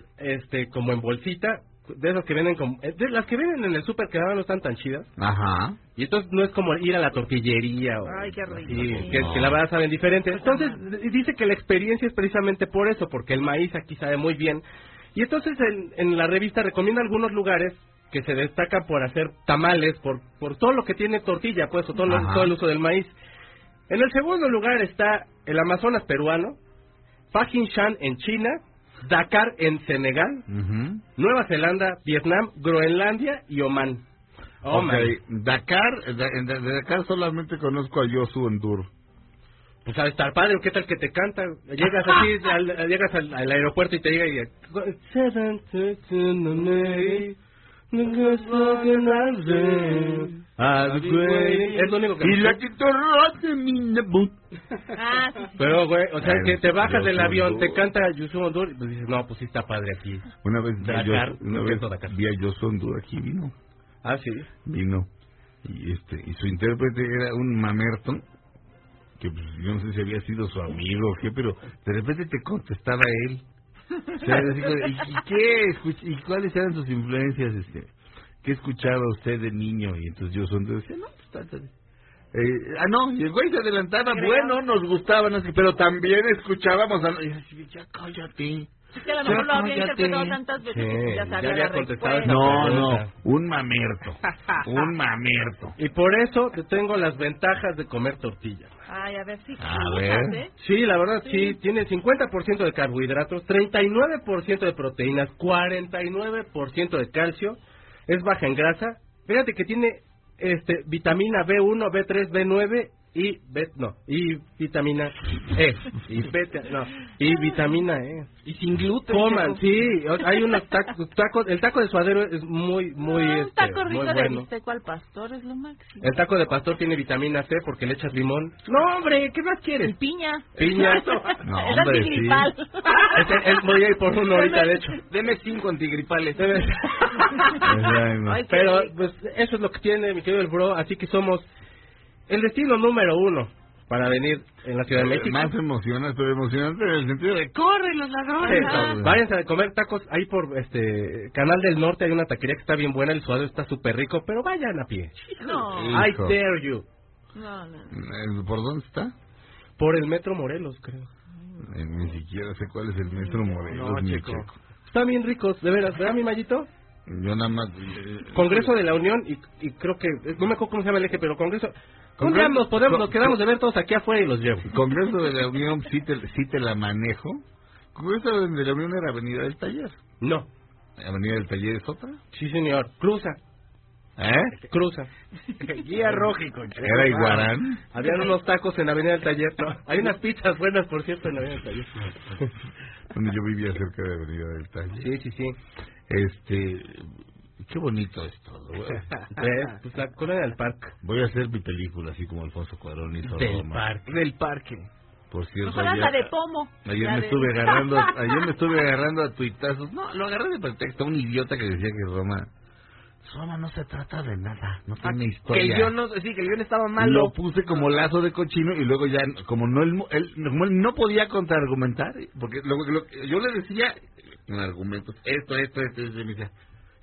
como en bolsita, de esas que venden como, de las que venden en el súper que ahora no están tan chidas. Ajá. Y entonces no es como ir a la tortillería o ay, qué rico, así, que la verdad saben diferente. Entonces dice que la experiencia es precisamente por eso, porque el maíz aquí sabe muy bien. Y entonces en la revista recomienda algunos lugares que se destaca por hacer tamales, por todo lo que tiene tortilla, pues, o todo el uso del maíz. En el segundo lugar está el Amazonas peruano, Fajinshan en China, Dakar en Senegal, Nueva Zelanda, Vietnam, Groenlandia y Omán. Okay. Dakar solamente conozco a Yosu Enduro. Pues a estar padre, ¿qué tal que te canta? Llegas así, llegas al aeropuerto y te llega y... Es lo único que... Y la que pero, güey, o sea, que te bajas del avión, te canta Yosu Enduro y pues dices, no, pues sí está padre aquí. Una vez vi a Yosu Enduro aquí, vino. Ah, sí. Vino. Y su intérprete era un mamerto, que pues, yo no sé si había sido su amigo o qué, pero de repente te contestaba él. ¿Y cuáles eran sus influencias? ¿Qué escuchaba usted de niño? Y entonces yo son decía, no, pues no, y el güey se adelantaba, bueno, nos gustaban así, pero también escuchábamos a... Y así, ya cállate. Es que a lo mejor lo había interpretado tantas veces que ya sabía la respuesta. No, un mamerto. Y por eso tengo las ventajas de comer tortillas. Ay, a ver si... Sí, la verdad, sí. Tiene 50% de carbohidratos, 39% de proteínas, 49% de calcio, es baja en grasa. Fíjate que tiene vitamina B1, B3, B9... y vitamina E y vitamina E y sin gluten. Coman, sí, hay unos tacos, el taco de suadero es muy un taco rico muy bueno. De bistec al pastor es lo máximo. El taco de pastor tiene vitamina C porque le echas limón. No, hombre, ¿qué más quieres? Y piña. No, hombre, es antigripal. Sí. Voy a ir por uno ahorita, de hecho. Deme 5 antigripales. Pero pues eso es lo que tiene mi querido el bro, así que somos el destino número 1 para venir en la Ciudad de México. Más emocionante en el sentido de ¡corren los ladrones! Sí, váyanse a comer tacos ahí por Canal del Norte. Hay una taquería que está bien buena, el suadero está súper rico, pero vayan a pie. No. I dare you. No. ¿Por dónde está? Por el Metro Morelos, creo. Ni siquiera sé cuál es el Metro Morelos. No, Checo. Están bien ricos, de veras, ¿verdad, mi Mayito? Yo nada más... Congreso de la Unión y creo que... No me acuerdo cómo se llama el eje, pero Congreso nos quedamos de ver todos aquí afuera y los llevo. Congreso de la Unión sí te la manejo. Congreso de la Unión era Avenida del Taller. No. ¿Avenida del Taller es otra? Sí, señor. Cruza. Cruza. Guía roja y concha. ¿Era Iguarán? Habían unos tacos en Avenida del Taller. No. Hay unas pizzas buenas, por cierto, en Avenida del Taller. Donde yo vivía cerca de Avenida del Taller. Sí. Qué bonito esto. Pues la cola del parque. Voy a hacer mi película, así como Alfonso Cuarón hizo Del parque. Por cierto, mejor ayer, la de pomo. Ayer me estuve agarrando a tuitazos. No, lo agarré de pretexto a un idiota que decía que Roma no se trata de nada, no tiene historia. Que el guión estaba mal. Lo puse como lazo de cochino y luego ya, como él no podía contraargumentar, porque yo le decía en argumentos, esto, y me decía,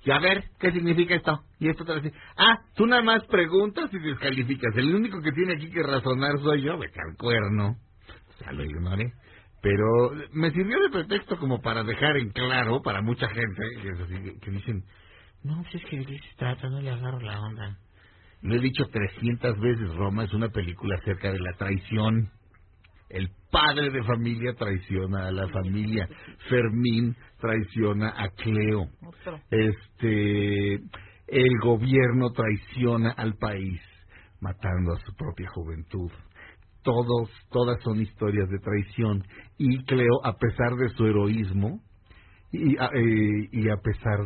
y a ver, ¿qué significa esto? Y esto te decía, tú nada más preguntas y descalificas, el único que tiene aquí que razonar soy yo, me calcuerno. Ya lo ignoré. Pero me sirvió de pretexto como para dejar en claro para mucha gente, que dicen... No, pues es que de se trata, no le agarro la onda. Lo he dicho 300 veces, Roma es una película acerca de la traición. El padre de familia traiciona a la familia. Fermín traiciona a Cleo. El gobierno traiciona al país, matando a su propia juventud. Todas son historias de traición. Y Cleo, a pesar de su heroísmo... Y a pesar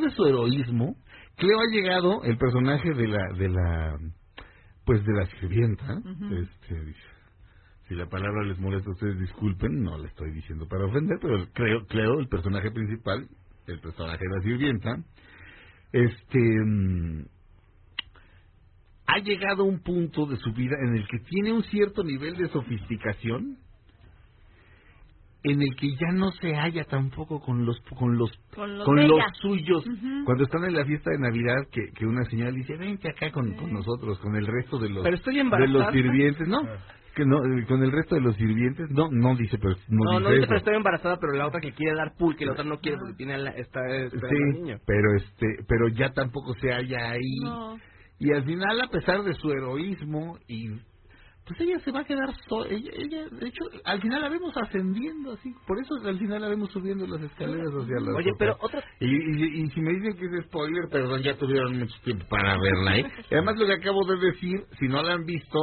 de su heroísmo, Cleo ha llegado, el personaje de la sirvienta, uh-huh. Si la palabra les molesta a ustedes, disculpen, no la estoy diciendo para ofender, pero Cleo, el personaje principal, el personaje de la sirvienta, ha llegado a un punto de su vida en el que tiene un cierto nivel de sofisticación en el que ya no se halla tampoco con los suyos. Uh-huh. Cuando están en la fiesta de Navidad, que una señora dice, vente acá con nosotros, con el resto de los sirvientes, ¿no? Que no, con el resto de los sirvientes, no dice, pero estoy embarazada, pero la otra que quiere dar pulque, la otra no quiere porque tiene el niño. Pero ya tampoco se halla ahí. No. Y al final, a pesar de su heroísmo y... pues ella se va a quedar sola, ella, de hecho, al final la vemos ascendiendo, así, por eso al final la vemos subiendo las escaleras hacia las... Oye, otras. Pero otra... Y si me dicen que es spoiler, perdón, ya tuvieron mucho tiempo para verla, ¿eh? Y además lo que acabo de decir, si no la han visto,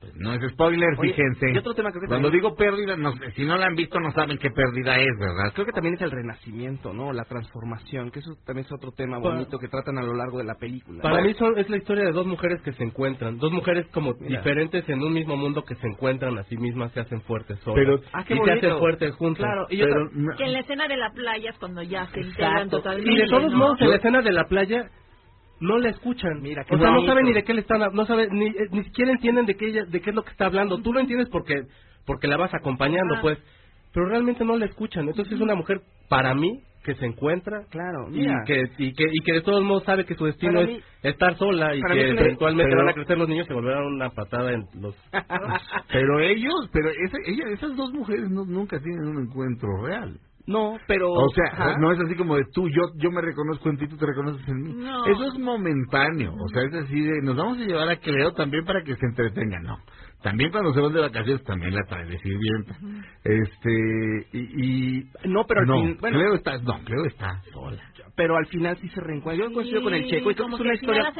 pues no es spoiler. Oye, fíjense. Y otro tema que cuando digo pérdida, no, si no la han visto no saben qué pérdida es, ¿verdad? Creo que también es el renacimiento, ¿no? La transformación, que eso también es otro tema bonito que tratan a lo largo de la película. Para mí es la historia de dos mujeres que se encuentran, dos mujeres como diferentes en un mismo mundo que se encuentran a sí mismas, se hacen fuertes solas. Pero, y bonito. Se hacen fuertes juntas. Claro, que en la escena de la playa es cuando ya se integran totalmente. Y de todos modos, en la escena de la playa... no la escuchan, mira, o sea, no saben ni de qué le están, no saben ni siquiera entienden de qué es lo que está hablando. Tú lo entiendes porque la vas acompañando, pues, pero realmente no la escuchan. Entonces es una mujer para mí que se encuentra, claro, mira. y que de todos modos sabe que su destino es estar sola y que eventualmente van a crecer los niños y se volverán una patada en los. Esas dos mujeres nunca tienen un encuentro real. No, pero... o sea, no es así como de tú, yo me reconozco en ti, tú te reconoces en mí. No. Eso es momentáneo, o sea, es así de... nos vamos a llevar a Cleo también para que se entretenga, no. También cuando se van de vacaciones también la trae de sirvienta. Uh-huh. No, pero... no, Cleo está sola. Pero al final sí se reencuentra. Yo encuentro con el Checo y como es una historia...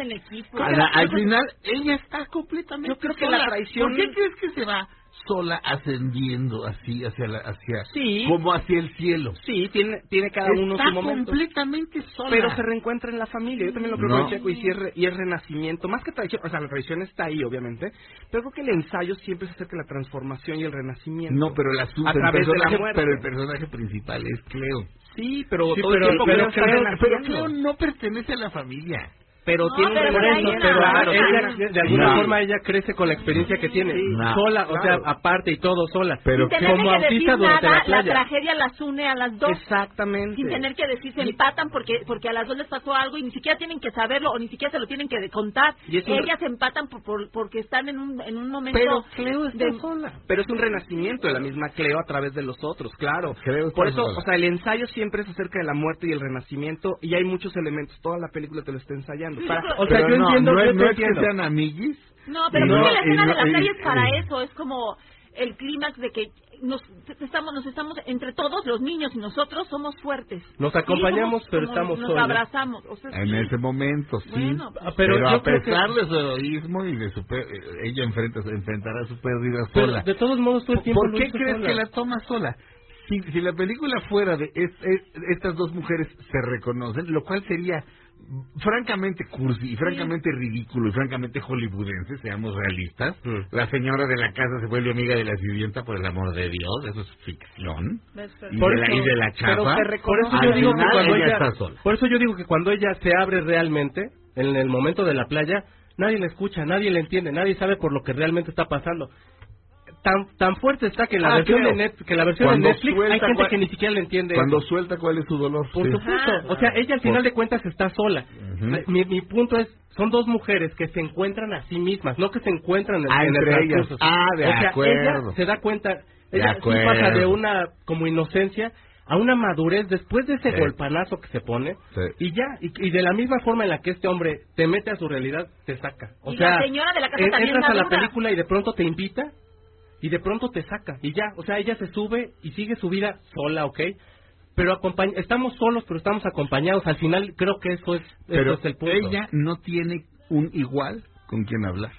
al final ella está completamente... yo creo que sola. La traición... ¿por qué crees que se va...? Sola ascendiendo así como hacia el cielo. Sí, tiene cada uno su momento. Está completamente sola. Pero se reencuentra en la familia. Yo también lo creo con Checo y el renacimiento. Más que traición, o sea, la traición está ahí, obviamente. Pero creo que el ensayo siempre se acerca a la transformación y el renacimiento. No, pero a través de la muerte. Pero el personaje principal es Cleo. Sí, pero Cleo no pertenece a la familia. Pero no, tiene un reverendo, pero ella, de alguna forma ella crece con la experiencia que tiene, sola, o sea, aparte y todo, sola. Pero como autista durante la playa. La tragedia las une a las dos. Exactamente. Sin tener que decir, se empatan porque a las dos les pasó algo y ni siquiera tienen que saberlo o ni siquiera se lo tienen que contar. Ellas se empatan porque están en un momento... pero Cleo está sola. Pero es un renacimiento de la misma Cleo a través de los otros, claro. Por eso, sola. O sea, el ensayo siempre es acerca de la muerte y el renacimiento y hay muchos elementos. Toda la película te lo está ensayando. O sea, yo entiendo que sean amiguis. No, pero porque la escena de la playa es para eso, es como el clímax de que nos estamos entre todos los niños y nosotros somos fuertes. Nos acompañamos, sí, pero estamos solos. Nos abrazamos. O sea, en ese momento, sí. Bueno, pero a pesar de su heroísmo y de su ella enfrentará su pérdida sola. De todos modos, todo el tiempo. ¿Por qué crees que la toma sola? Si la película fuera de estas dos mujeres se reconocen, lo cual sería francamente cursi y francamente ridículo y francamente hollywoodense, seamos realistas. La señora de la casa se vuelve amiga de la sirvienta, por el amor de Dios, eso es ficción. Y de la chapa. Por eso yo digo que cuando ella se abre realmente, en el momento de la playa, nadie la escucha, nadie la entiende, nadie sabe por lo que realmente está pasando. Tan fuerte está que la versión de Netflix hay gente que ni siquiera le entiende. Cuando eso suelta cuál es su dolor. Por supuesto. O sea, ella al final de cuentas está sola. Mi punto es, son dos mujeres que se encuentran a sí mismas, no que se encuentran en el transcurso. Ella se da cuenta, ella sí pasa de una como inocencia a una madurez después de ese golpanazo que se pone, y ya, y de la misma forma en la que este hombre te mete a su realidad, te saca. O sea, la señora de la casa también entras a la película y de pronto te invita, y de pronto te saca, y ya, o sea, ella se sube y sigue su vida sola, ¿ok? Pero estamos solos, pero estamos acompañados. Al final creo que eso es el punto. Ella no tiene un igual con quien hablar.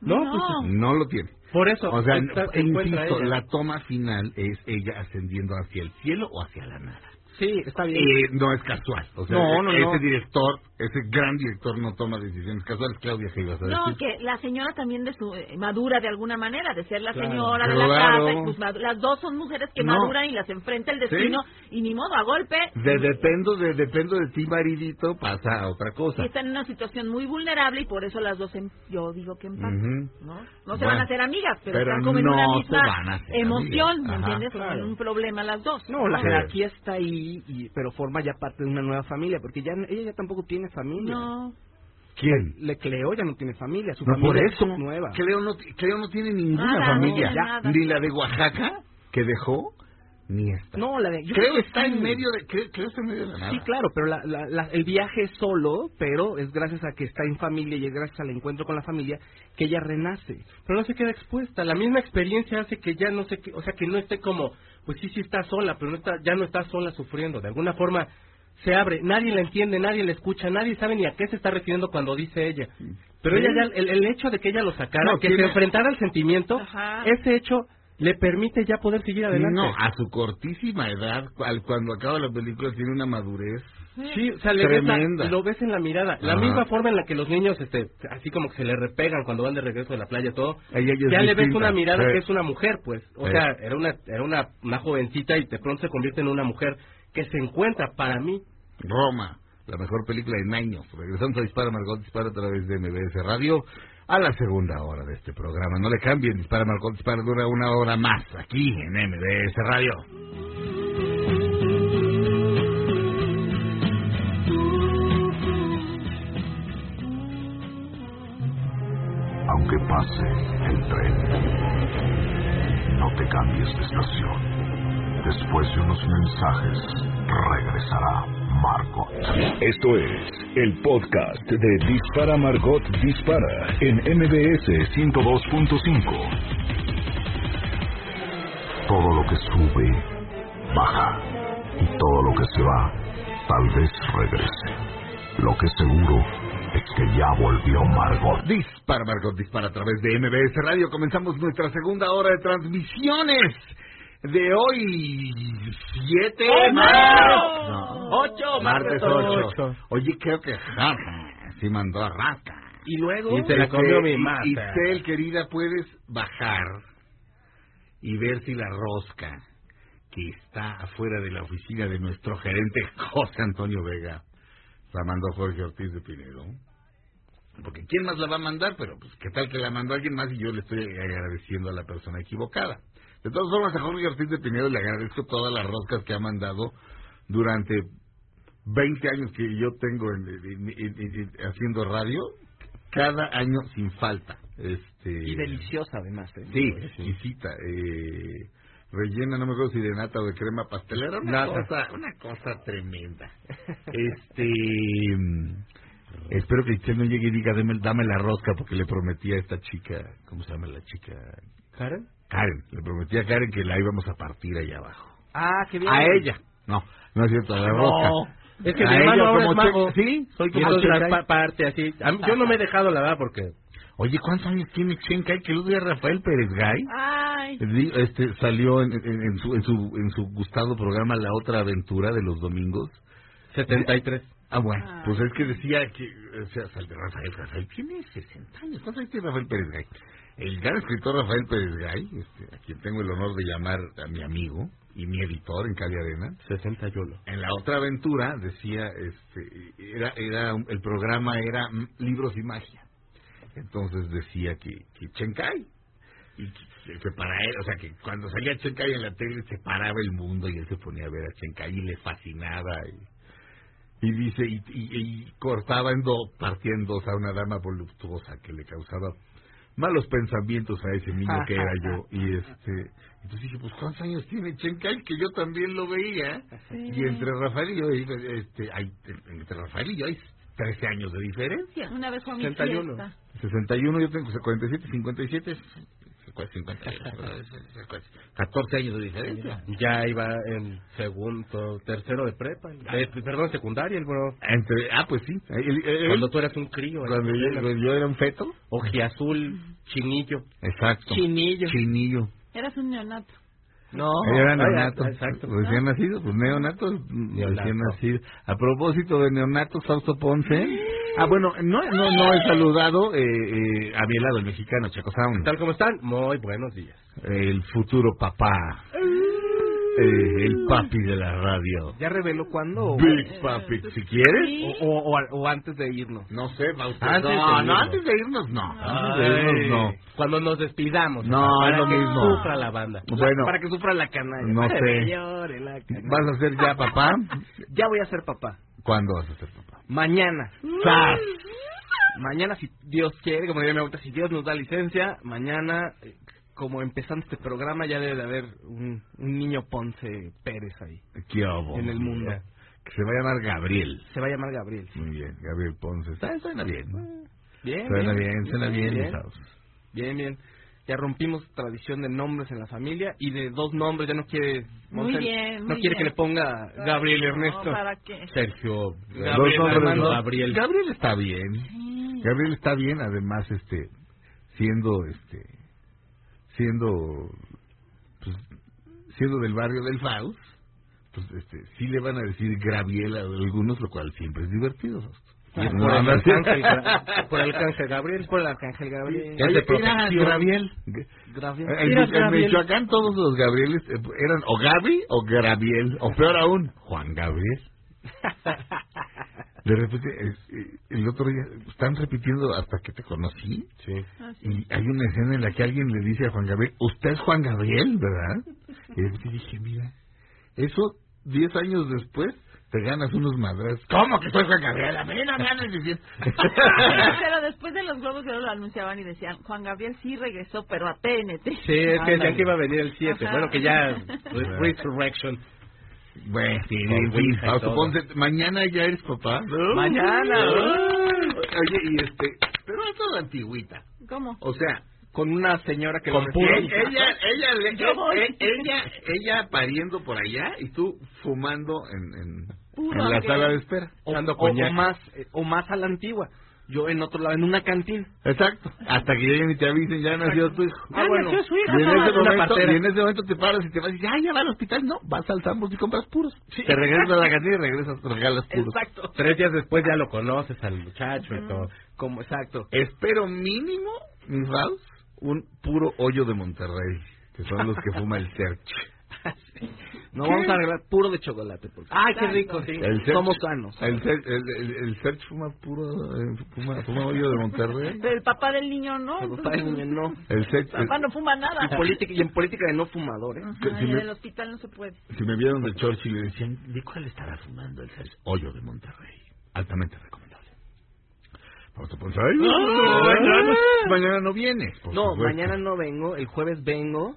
No. Pues, no lo tiene. Por eso. O sea, insisto, la toma final es ella ascendiendo hacia el cielo o hacia la nada. Sí, está bien. No es casual. O sea, no. Director, ese gran director no toma decisiones casuales. Claudia, ¿qué ibas a decir? No, que la señora también madura de alguna manera, de ser la señora de la casa. Y pues, las dos son mujeres que maduran y las enfrenta el destino. ¿Sí? Y ni modo, a golpe. Dependo de ti, maridito, pasa a otra cosa. Y están en una situación muy vulnerable y por eso las dos, yo digo que empatan. No se van a hacer amigas, pero están como en una misma emoción, ¿me entiendes? Claro. Un problema las dos. No, la jerarquía está ahí. Pero forma ya parte de una nueva familia, porque ella ya tampoco tiene familia. No. ¿Quién? Cleo ya no tiene familia, su familia por eso, es nueva. Cleo no tiene ninguna familia, ni la de Oaxaca que dejó, ni esta. No, la de Cleo está en medio de la nada. Sí, claro, pero el viaje es solo, pero es gracias a que está en familia y es gracias al encuentro con la familia que ella renace. Pero no se queda expuesta, la misma experiencia hace que ya no sé, o sea, que no esté como pues sí está sola, pero ya no está sola sufriendo. De alguna forma se abre, nadie la entiende, nadie la escucha, nadie sabe ni a qué se está refiriendo cuando dice ella. Pero ella ya, el hecho de que ella lo sacara, que se enfrentara al sentimiento, ese hecho le permite ya poder seguir adelante. No, a su cortísima edad, cuando acaba la película, tiene una madurez tremenda. Lo ves en la mirada. La misma forma en la que los niños, así como que se le repegan cuando van de regreso de la playa, todo. Ya le ves una mirada que es una mujer, pues. O sea, era una jovencita y de pronto se convierte en una mujer que se encuentra, para mí. Roma, la mejor película en años. Regresamos a Dispara Margot, Dispara a través de MBS Radio. A la segunda hora de este programa. No le cambien, Dispara Margot, Dispara dura una hora más aquí en MBS Radio. Aunque pase el tren, no te cambies de estación. Después de unos mensajes, regresará Margot. Esto es el podcast de Dispara Margot Dispara en MBS 102.5. Todo lo que sube, baja. Y todo lo que se va, tal vez regrese. Lo que seguro es que ya volvió Margot. Dispara Margot Dispara a través de MBS Radio. Comenzamos nuestra segunda hora de transmisiones. De hoy, 7 de marzo. 8, martes 8. Oye, creo que Jaja sí mandó a Rata. Y luego, y se la comió mi mata. Y Tel, querida, puedes bajar y ver si la rosca que está afuera de la oficina de nuestro gerente José Antonio Vega la mandó Jorge Ortiz de Pinedo. Porque ¿quién más la va a mandar? Pero pues qué tal que la mandó alguien más y yo le estoy agradeciendo a la persona equivocada. De todas formas, a Jorge Ortiz de Pinedo le agradezco todas las roscas que ha mandado durante 20 años que yo tengo haciendo radio, cada año sin falta. Y deliciosa, además. Sí, exquisita. Rellena, no me acuerdo si de nata o de crema pastelera. Una cosa tremenda. Espero que usted no llegue y diga, dame la rosca, porque le prometí a esta chica, ¿cómo se llama la chica? Karen, le prometí a Karen que la íbamos a partir allá abajo. Ah, qué bien. A ella. No es cierto, a la rosca. Es que mi hermano ahora es mago. Sí, soy como otra parte así. Yo no me he dejado la verdad porque Oye, ¿cuántos años tiene Chen Kai? Que lo diga Rafael Pérez Gay. Ay. Salió en su gustado programa La Otra Aventura de los domingos. 73. Ah, bueno. Ah. Pues es que decía que... O sea, Rafael tiene 60 años. ¿Cuántos años tiene Rafael Pérez Gay? El gran escritor Rafael Pérez Gay, a quien tengo el honor de llamar a mi amigo y mi editor en Calle Arena. 60 Yolo. En La Otra Aventura decía... el programa era Libros y Magia. Entonces decía que Chen Kai, y que para él, o sea, que cuando salía Chen Kai en la tele se paraba el mundo y él se ponía a ver a Chen Kai y le fascinaba. Y dice, y cortaba partiendo a una dama voluptuosa que le causaba malos pensamientos a ese niño que era yo. Y entonces dije, pues ¿cuántos años tiene Chen Kai? Que yo también lo veía. Sí. Y entre Rafael y yo hay 13 años de diferencia. Una vez fue a mi 61. Fiesta. 61, yo tengo 47, 57, 14 años de diferencia. Ya iba en segundo, tercero de prepa, perdón, secundaria, el bro. Pues sí. Cuando tú eras un crío. Cuando yo era un feto. Ojiazul, chinillo. Exacto. Chinillo. Eras un neonato. No, era neonato, exacto. Recién nacido, pues neonato. Recién nacido. A propósito de neonatos, Fausto Ponce. Bueno, no he saludado a mi lado, el mexicano Checo Sound. ¿Qué tal, cómo están? Muy buenos días. El futuro papá. El papi de la radio. ¿Ya reveló cuándo? Big Papi, si quieres. Sí. O antes de irnos. No sé, Fausto. Antes de irnos no. Cuando nos despidamos. No, para que sufra la banda. Bueno. Para que sufra la canalla. No sé. Llore la canalla. ¿Vas a ser ya papá? Ya voy a ser papá. ¿Cuándo vas a ser papá? Mañana. ¡Sas! Mañana, si Dios quiere, como diría mi abuelita, si Dios nos da licencia, mañana... Como empezando este programa, ya debe de haber un niño Ponce Pérez ahí. ¡Qué obo! En el mundo. Que se va a llamar Gabriel. Se va a llamar Gabriel. Sí. Muy bien, Gabriel Ponce. Suena bien, ¿no? Bien. Ya rompimos tradición de nombres en la familia y de dos nombres. Ya no quiere Montel, muy bien. Que le ponga Gabriel Ernesto. No, ¿para qué? Sergio. Gabriel, dos nombres, no. Gabriel. Gabriel está bien. Sí. Gabriel está bien, además, siendo del barrio del Faust, pues sí le van a decir Gabriel a algunos, lo cual siempre es divertido. Claro, por el arcángel Gabriel. Gabriel. En Michoacán todos los Gabrieles eran o Gabi o Grabiel, o peor aún, Juan Gabriel. De repente, el otro día, están repitiendo Hasta que te conocí. Sí. Ah, sí. Y hay una escena en la que alguien le dice a Juan Gabriel, usted es Juan Gabriel, ¿verdad? Y yo dije, mira, eso 10 años después te ganas unos madres. ¿Cómo que soy Juan Gabriel? A mí no me andan diciendo. Pero después de los Globos de Oro lo anunciaban y decían, Juan Gabriel sí regresó, pero a TNT. Sí, es que decían que iba a venir el 7. Bueno, que ya, Resurrection. Bueno, sí, Fausto Ponce, mañana ya eres papá. Mañana. Oye, y pero es toda antigüita. ¿Cómo? O sea, con una señora que con puro. Ella pariendo por allá y tú fumando en la sala de espera. O más a la antigua. Yo en otro lado, en una cantina. Exacto. Hasta que lleguen y te avisen, ya nació tu hijo. Bueno. Nació su hijo. Y en ese momento te paras y te vas y dices, ya va al hospital. No, vas al Sambors y compras puros. Sí. Te regresas a la cantina y regresas, regalas puros. Exacto. 3 días después ya lo conoces al muchacho y todo. Como, exacto. Espero mínimo, mis raus, un puro hoyo de Monterrey, que son los que fuma el Sergio. Sí. No, ¿qué? Vamos a arreglar puro de chocolate. Porque... ¡Ay, qué rico! Sí. Somos sanos. El Sergio fuma puro hoyo de Monterrey. Pero el papá del niño no. El papá del niño no. Papá no fuma nada. Y en política de no fumadores. En el hospital no se puede. Si me vieron de Churchill y le decían, ¿de cuál estará fumando el Sergio? Hoyo de Monterrey. Altamente recomendable. Vamos a pensar, mañana no vienes. No, mañana no vengo. El jueves vengo.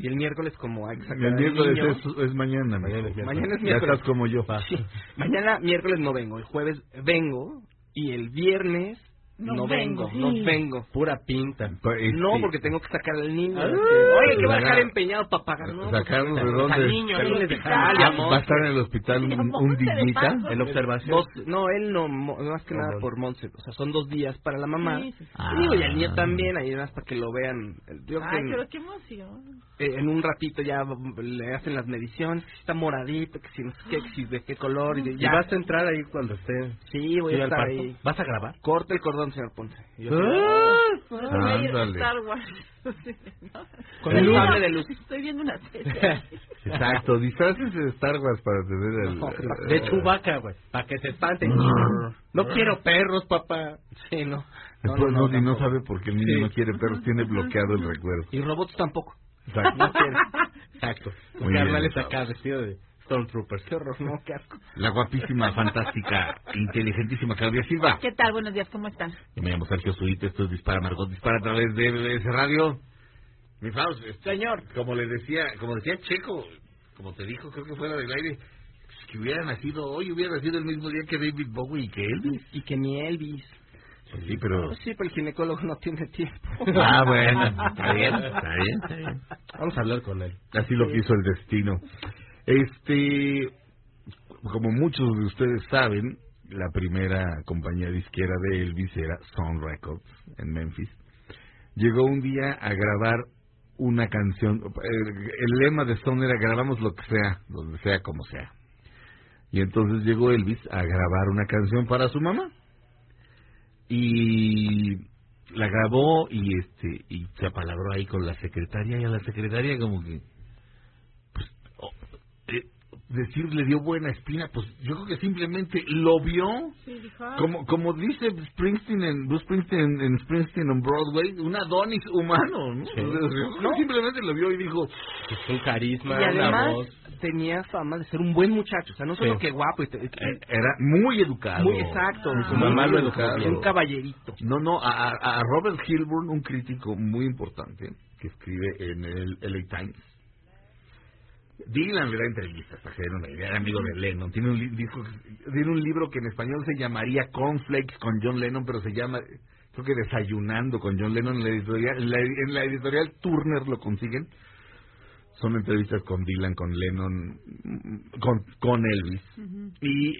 Y el miércoles, como hay que sacar. El miércoles es mañana. Mañana es miércoles. Ya estás como yo. Sí. Mañana miércoles no vengo. El jueves vengo. Y el viernes No vengo. Pura pinta. No, porque tengo que sacar al niño. Oye, que va a estar empeñado para pagar. No, sacarlo de dónde. Va a estar en el hospital un día en observación. No, él no, más que nada por Montse. O sea, son 2 días para la mamá. Y el niño también, ahí nada más para que lo vean. Ay, pero qué emoción. En un ratito ya le hacen las mediciones, que si está moradito, que si no sé qué, que si de qué color. Y vas a entrar ahí cuando esté. Sí, voy a estar ahí. ¿Vas a grabar? Corta el cordón, señor Ponce. Con el cable de luz. Estoy viendo una serie. Exacto, disfraces de Star Wars para tener el... de Chewbacca, güey, para que se espanten. No quiero perros, papá. Sí, no. Después no, y no sabe por qué el niño no quiere perros, tiene bloqueado el recuerdo. Y robots tampoco. Exacto. No quiere. Exacto. Un carnal está acá vestido de... Stormtroopers. Qué horror, no, qué asco. La guapísima, fantástica, inteligentísima Claudia Silva. ¿Qué tal? Buenos días, ¿cómo están? Yo me llamo Sergio Zurita, esto es Dispara Margot, Dispara a través de MBS Radio. Mi Fausto, señor, como decía Checo, como te dijo, creo que fuera del aire, que hubiera nacido el mismo día que David Bowie y que Elvis. Y que ni Elvis. Sí, pero... Sí, pero el ginecólogo no tiene tiempo. Ah, bueno, está bien. Vamos a hablar con él. Así lo quiso el destino. Como muchos de ustedes saben, la primera compañía disquera de Elvis era Sound Records en Memphis. Llegó un día a grabar una canción. El lema de Sound era grabamos lo que sea, donde sea, como sea. Y entonces llegó Elvis a grabar una canción para su mamá. Y la grabó y se apalabró ahí con la secretaria, y a la secretaria como que... decir le dio buena espina, pues yo creo que simplemente lo vio, sí, como dice Springsteen en Springsteen on Broadway, un Adonis humano, ¿no? Sí. No, simplemente lo vio y dijo su carisma, y además voz. Tenía fama de ser un buen muchacho, o sea, no solo que guapo, era muy educado, muy exacto, su mamá lo educaba, un caballerito. A Robert Hilburn, un crítico muy importante que escribe en el LA Times. Dylan le da entrevistas, para que den una idea, era amigo de Lennon. Tiene un disco, tiene un libro que en español se llamaría Cornflakes con John Lennon, pero se llama, creo que Desayunando con John Lennon. En la editorial Turner lo consiguen. Son entrevistas con Dylan, con Lennon, con Elvis. Uh-huh. Y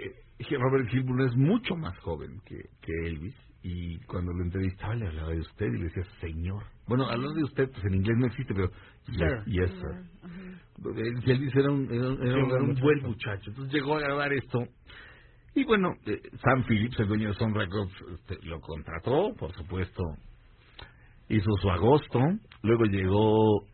Robert Hilburn es mucho más joven que Elvis. Y cuando lo entrevistaba le hablaba de usted y le decía, señor. Bueno, hablar de usted, pues en inglés no existe, pero yes sir. Y Elvis era un buen muchacho. Entonces llegó a grabar esto. Y bueno, Sam Phillips, el dueño de Sound Records, lo contrató, por supuesto. Hizo su agosto. Luego llegó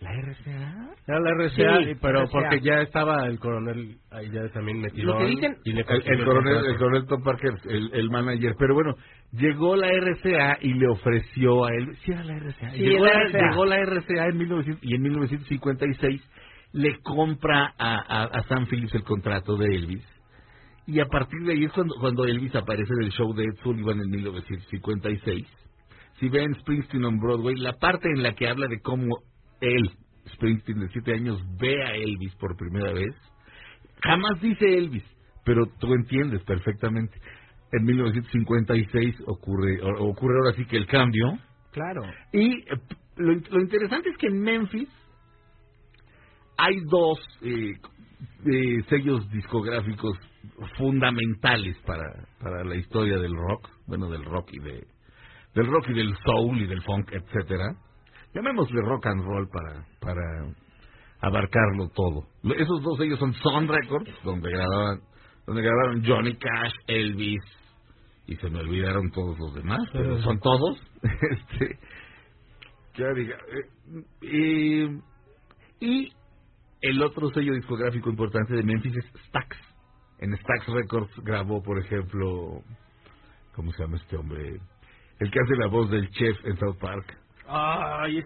la RCA. Pero porque ya estaba el coronel ahí ya también metido. El coronel Tom Parker, el manager. Pero bueno, llegó la RCA y le ofreció a él... Sí, era la RCA. Sí, llegó la RCA en 1956 le compra a Sam Phillips el contrato de Elvis. Y a partir de ahí es cuando Elvis aparece en el show de Ed Sullivan en 1956. Si ven Springsteen on Broadway, la parte en la que habla de cómo él, Springsteen de 7 años, ve a Elvis por primera vez, jamás dice Elvis, pero tú entiendes perfectamente. En 1956 ocurre ahora sí que el cambio. Claro. Y lo interesante es que en Memphis hay 2 sellos discográficos fundamentales para la historia del rock, bueno, del rock y del soul y del funk, etcétera. Llamémosle rock and roll para abarcarlo todo. Esos 2 sellos son Sun Records, donde grabaron Johnny Cash, Elvis, y se me olvidaron todos los demás, pero son todos. Y el otro sello discográfico importante de Memphis es Stax. En Stax Records grabó, por ejemplo, ¿cómo se llama este hombre? El que hace la voz del chef en South Park. Ay,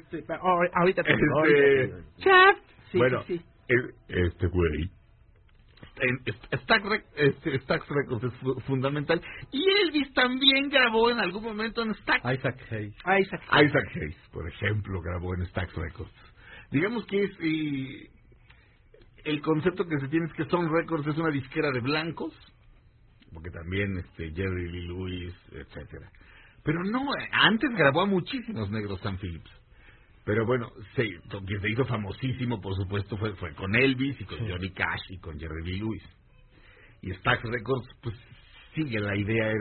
ahorita te digo. Chef. Sí, bueno, sí. Este güey. Stax Records es fundamental. Y Elvis también grabó en algún momento en Stax. Isaac Hayes, por ejemplo, grabó en Stax Records. Digamos que el concepto que se tiene es que Sound Records es una disquera de blancos porque también Jerry Lee Lewis, etcétera. Pero no, antes grabó a muchísimos negros Sam Phillips. Pero bueno, quien se hizo famosísimo, por supuesto, fue con Elvis y con Johnny Cash y con Jerry Lee Lewis. Y Stax Records, pues sigue la idea,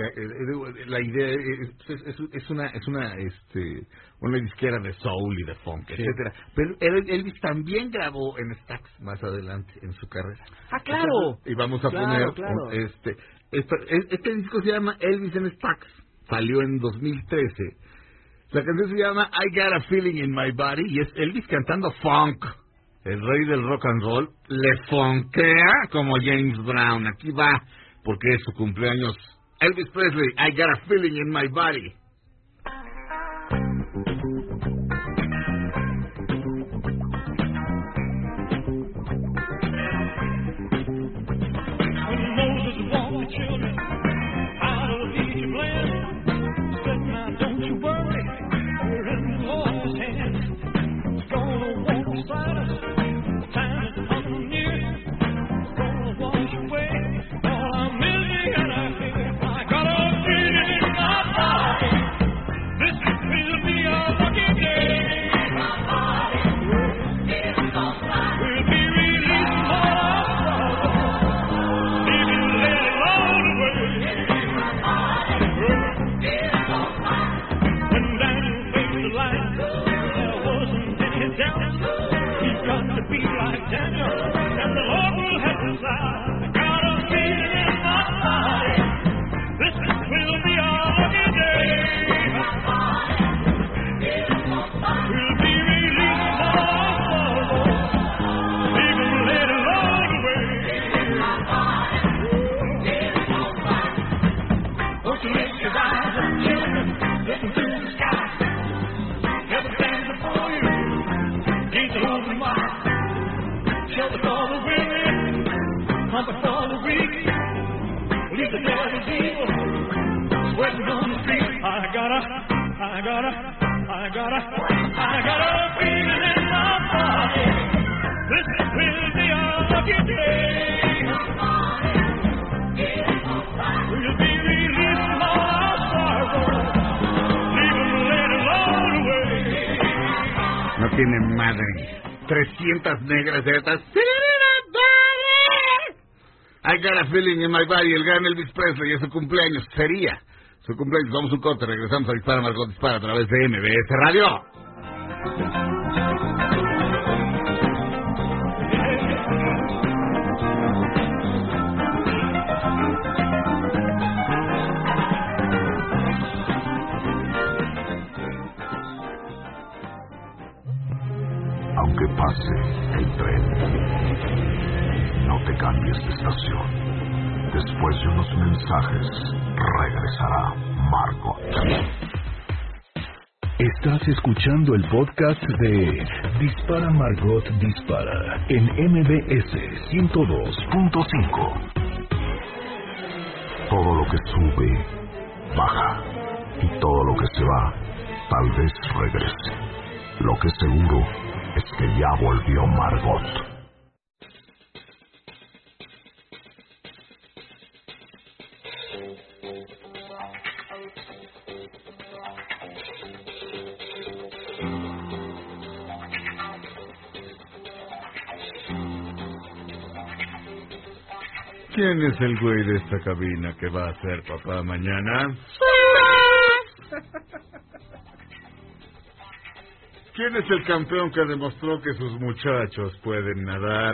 es una disquera de soul y de funk, etcétera. Pero Elvis también grabó en Stax más adelante en su carrera. Ah, claro. Entonces, y vamos a poner este disco se llama Elvis en Stax. Salió en 2013. La canción se llama I Got a Feeling in My Body y es Elvis cantando funk. El rey del rock and roll le funkea como James Brown. Aquí va, porque es su cumpleaños. Elvis Presley, I Got a Feeling in My Body. No tiene madre. 300 negras de estas. I Got a Feeling in My Body, el gran Elvis Presley, y su cumpleaños sería. Su cumpleaños, vamos a un corte, regresamos a Dispara Margot Dispara a través de MBS Radio. Aunque pase el tren, no te cambies de estación. Después de unos mensajes, regresará Margot. Estás escuchando el podcast de Dispara Margot Dispara en MBS 102.5. Todo lo que sube, baja. Y todo lo que se va, tal vez regrese. Lo que seguro es que ya volvió Margot. ¿Quién es el güey de esta cabina que va a ser papá mañana? ¿Quién es el campeón que demostró que sus muchachos pueden nadar?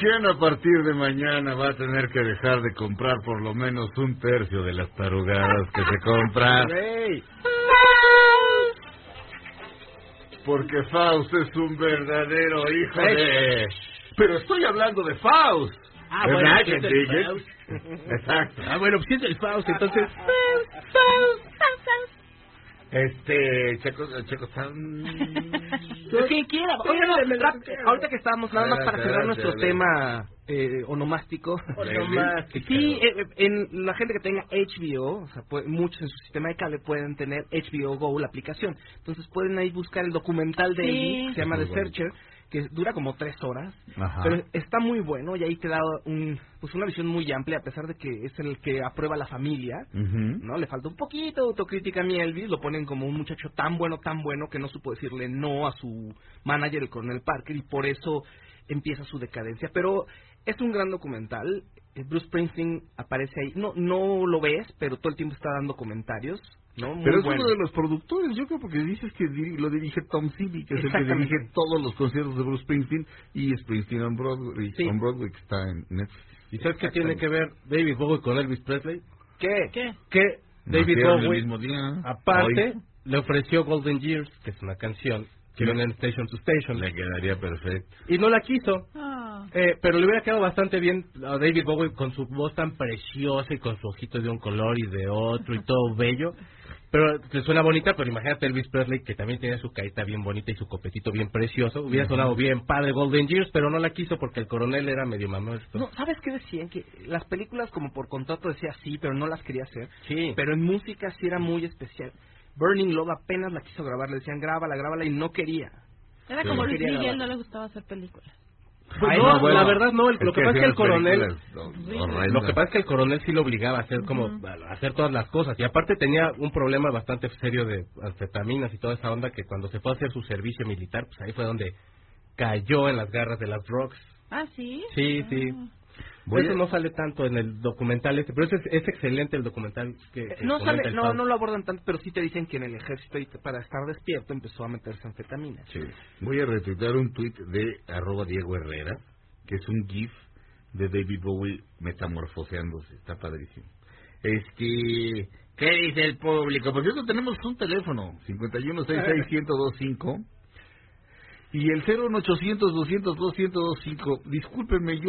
¿Quién a partir de mañana va a tener que dejar de comprar por lo menos 1/3 de las tarugadas que se compran? Porque Faust es un verdadero hijo de... Pero estoy hablando de Faust. Ah, bueno, si es el Faust. Exacto. Ah, bueno, si es el Faust, entonces... Checo Sound. Quien quiera. Oye, ahorita que estábamos, nada más para cerrar nuestro tema onomástico. Sí, en la gente que tenga HBO, o sea, muchos en su sistema de cable pueden tener HBO Go, la aplicación. Entonces pueden ahí buscar el documental de Elvis, que se llama The Searcher. que dura como 3 horas. Ajá. Pero está muy bueno y ahí te da una visión muy amplia, a pesar de que es el que aprueba la familia, uh-huh, ¿no? Le falta un poquito de autocrítica a mi Elvis, lo ponen como un muchacho tan bueno que no supo decirle no a su manager, el coronel Parker, y por eso empieza su decadencia, pero es un gran documental. Bruce Springsteen aparece ahí, no lo ves, pero todo el tiempo está dando comentarios, ¿no? Muy pero es bueno. Uno de los productores, yo creo, porque dices que lo dirige Tom Seeley, que es el que dirige todos los conciertos de Bruce Springsteen y Springsteen on Broadway, sí. On Broadway, que está en Netflix. ¿Y sabes qué tiene que ver David Bowie con Elvis Presley? ¿Qué? David Bowie, aparte, le ofreció Golden Years, que es una canción que viene en Station to Station. Le quedaría perfecto. Y no la quiso. Pero le hubiera quedado bastante bien a David Bowie con su voz tan preciosa y con su ojito de un color y de otro y todo bello. Pero le suena bonita, pero imagínate Elvis Presley, que también tenía su carita bien bonita y su copetito bien precioso. Hubiera sonado bien padre Golden Years, pero no la quiso porque el coronel era medio mamón. No, ¿sabes qué decían? Que las películas como por contrato decía sí, pero no las quería hacer. Sí. Pero en música sí era muy especial. Burning Love apenas la quiso grabar, le decían grábala y no quería. Era como Luis Miguel, no le gustaba hacer películas. Pues no, bueno, la verdad no, lo que pasa es que el coronel sí lo obligaba a hacer como a hacer todas las cosas, y aparte tenía un problema bastante serio de anfetaminas y toda esa onda, que cuando se fue a hacer su servicio militar, pues ahí fue donde cayó en las garras de las drogas. Ah, sí. Sí. Eso no sale tanto en el documental este, pero es excelente el documental. Que no sale, no lo abordan tanto, pero sí te dicen que en el ejército, para estar despierto, empezó a meterse anfetaminas. Sí. Voy a retuitear un tuit de @DiegoHerrera, que es un gif de David Bowie metamorfoseándose. Está padrísimo. ¿Qué dice el público? Por cierto, tenemos un teléfono, 51661025. Y el 01800-200-2125, discúlpenme,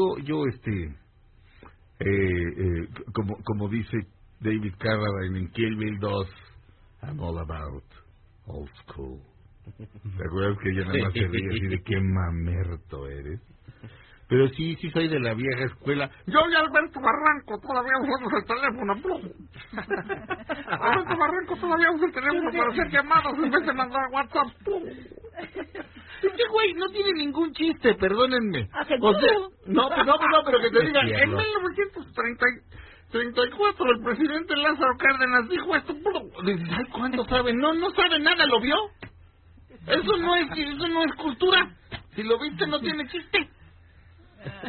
como dice David Carradine en Kill Bill 2, I'm all about old school. ¿Te acuerdas que yo nada más se veía así de qué mamerto eres? Pero sí soy de la vieja escuela. Yo y Alberto Barranco todavía usamos el teléfono, brujo. Alberto Barranco todavía usa el teléfono para hacer llamadas en vez de mandar WhatsApp, Este güey no tiene ningún chiste, perdónenme. O sea, no, pero que te digan, en 1934 el presidente Lázaro Cárdenas dijo esto, ay, ¿cuánto sabe? No sabe nada, ¿lo vio? Eso no es cultura. Si lo viste, no tiene chiste.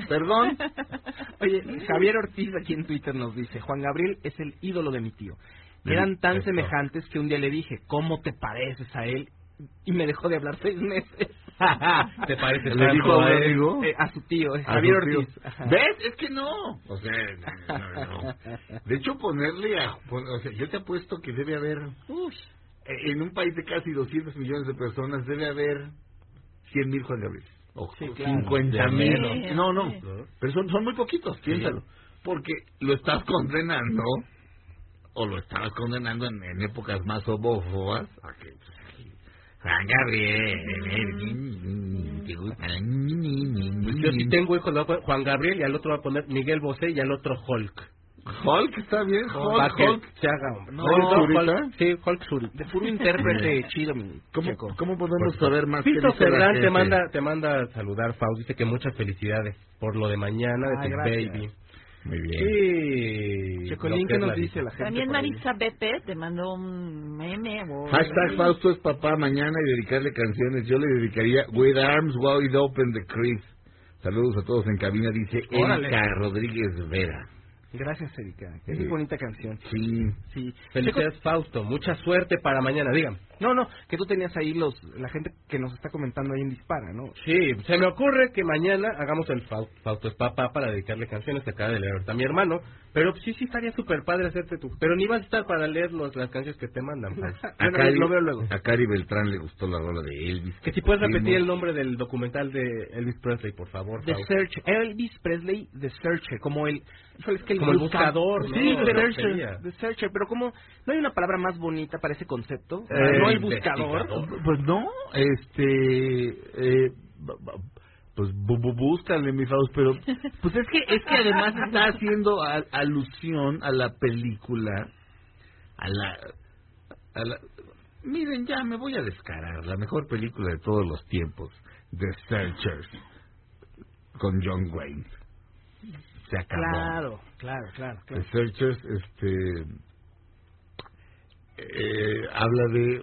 Perdón. Oye, Javier Ortiz aquí en Twitter nos dice: Juan Gabriel es el ídolo de mi tío. Eran tan semejantes que un día le dije: ¿cómo te pareces a él? Y me dejó de hablar 6 meses. ¿Te parece? Le dijo a su tío, Javier Ortiz. ¿Ves? Es que no. O sea, no. De hecho, yo te apuesto que debe haber, en un país de casi 200 millones de personas, debe haber 100,000 Juan Gabriel. O 50,000. No. Pero son muy poquitos, piénsalo. Porque lo estás condenando, o lo estabas condenando en épocas más homófobas. Juan Gabriel, yo sí tengo hijos, Juan Gabriel, y al otro va a poner Miguel Bosé, y al otro Hulk, está bien, Hulk se haga, hombre. Hulk Zurita. Fue un intérprete chido, ¿Cómo podemos saber más? Fito Ferran te manda a saludar, Fausto. Dice que muchas felicidades por lo de mañana de tu baby. Muy bien. Sí. Checolín, ¿qué nos dice la gente? También Marisa BP te mandó un meme. Hashtag Fausto es papá mañana y dedicarle canciones. Yo le dedicaría With Arms Wide Open de Chris. Saludos a todos en cabina, dice Erika Rodríguez Vera. Gracias, Erika. Es muy bonita canción. Sí. Felicidades, Fausto. Mucha suerte para mañana. Dígame. No, que tú tenías ahí la gente que nos está comentando ahí en Dispara, ¿no? Sí, se me ocurre que mañana hagamos el Fausto es papá para dedicarle canciones que acaba de leer ahorita mi hermano. Pero sí estaría súper padre hacerte tú. Pero ni vas a estar para leer las canciones que te mandan. Lo veo luego. A Cari Beltrán le gustó la rola de Elvis. Que si puedes repetir el nombre del documental de Elvis Presley, por favor. The Search. Elvis Presley, The Searcher. Como el... Es que como el buscador, The Searcher, pero como no hay una palabra más bonita para ese concepto, no hay buscador, pues no, pues búscale, mi Fausto, pero pues es que además está haciendo alusión a la película, a la miren, ya me voy a descarar, la mejor película de todos los tiempos The Searchers con John Wayne. Se acabó. Claro. The Searchers habla de,